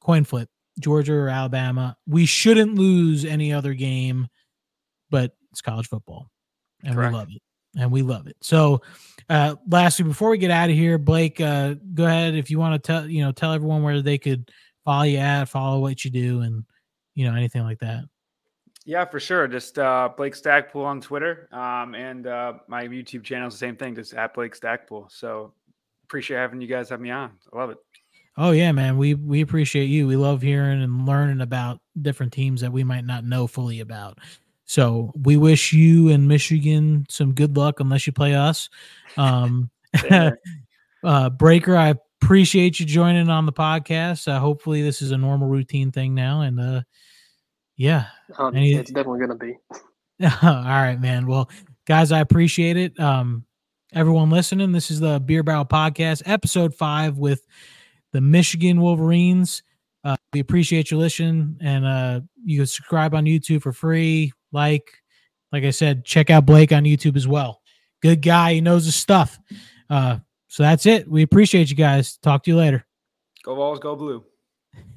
coin flip, Georgia or Alabama. We shouldn't lose any other game, but it's college football and Correct. we love it. And we love it. So, uh, lastly, before we get out of here, Blake, uh, go ahead. If you want to tell, you know, tell everyone where they could follow you at, follow what you do, and, you know, anything like that. Yeah, for sure. Just uh, Blake Stackpoole on Twitter, um, and uh, my YouTube channel is the same thing, just at Blake Stackpoole. So appreciate having you guys have me on. I love it. Oh, yeah, man. We we appreciate you. We love hearing and learning about different teams that we might not know fully about. So we wish you and Michigan some good luck, unless you play us. Um, uh, Breaker, I appreciate you joining on the podcast. Uh, hopefully this is a normal routine thing now. And uh, yeah, um, Any, it's definitely going to be. All right, man. Well, guys, I appreciate it. Um, everyone listening, this is the Beer Barrel Podcast, episode five with the Michigan Wolverines. Uh, we appreciate you listening, and uh, you can subscribe on YouTube for free. Like, like I said, check out Blake on YouTube as well. Good guy. He knows his stuff. Uh, So that's it. We appreciate you guys. Talk to you later. Go Vols, go blue.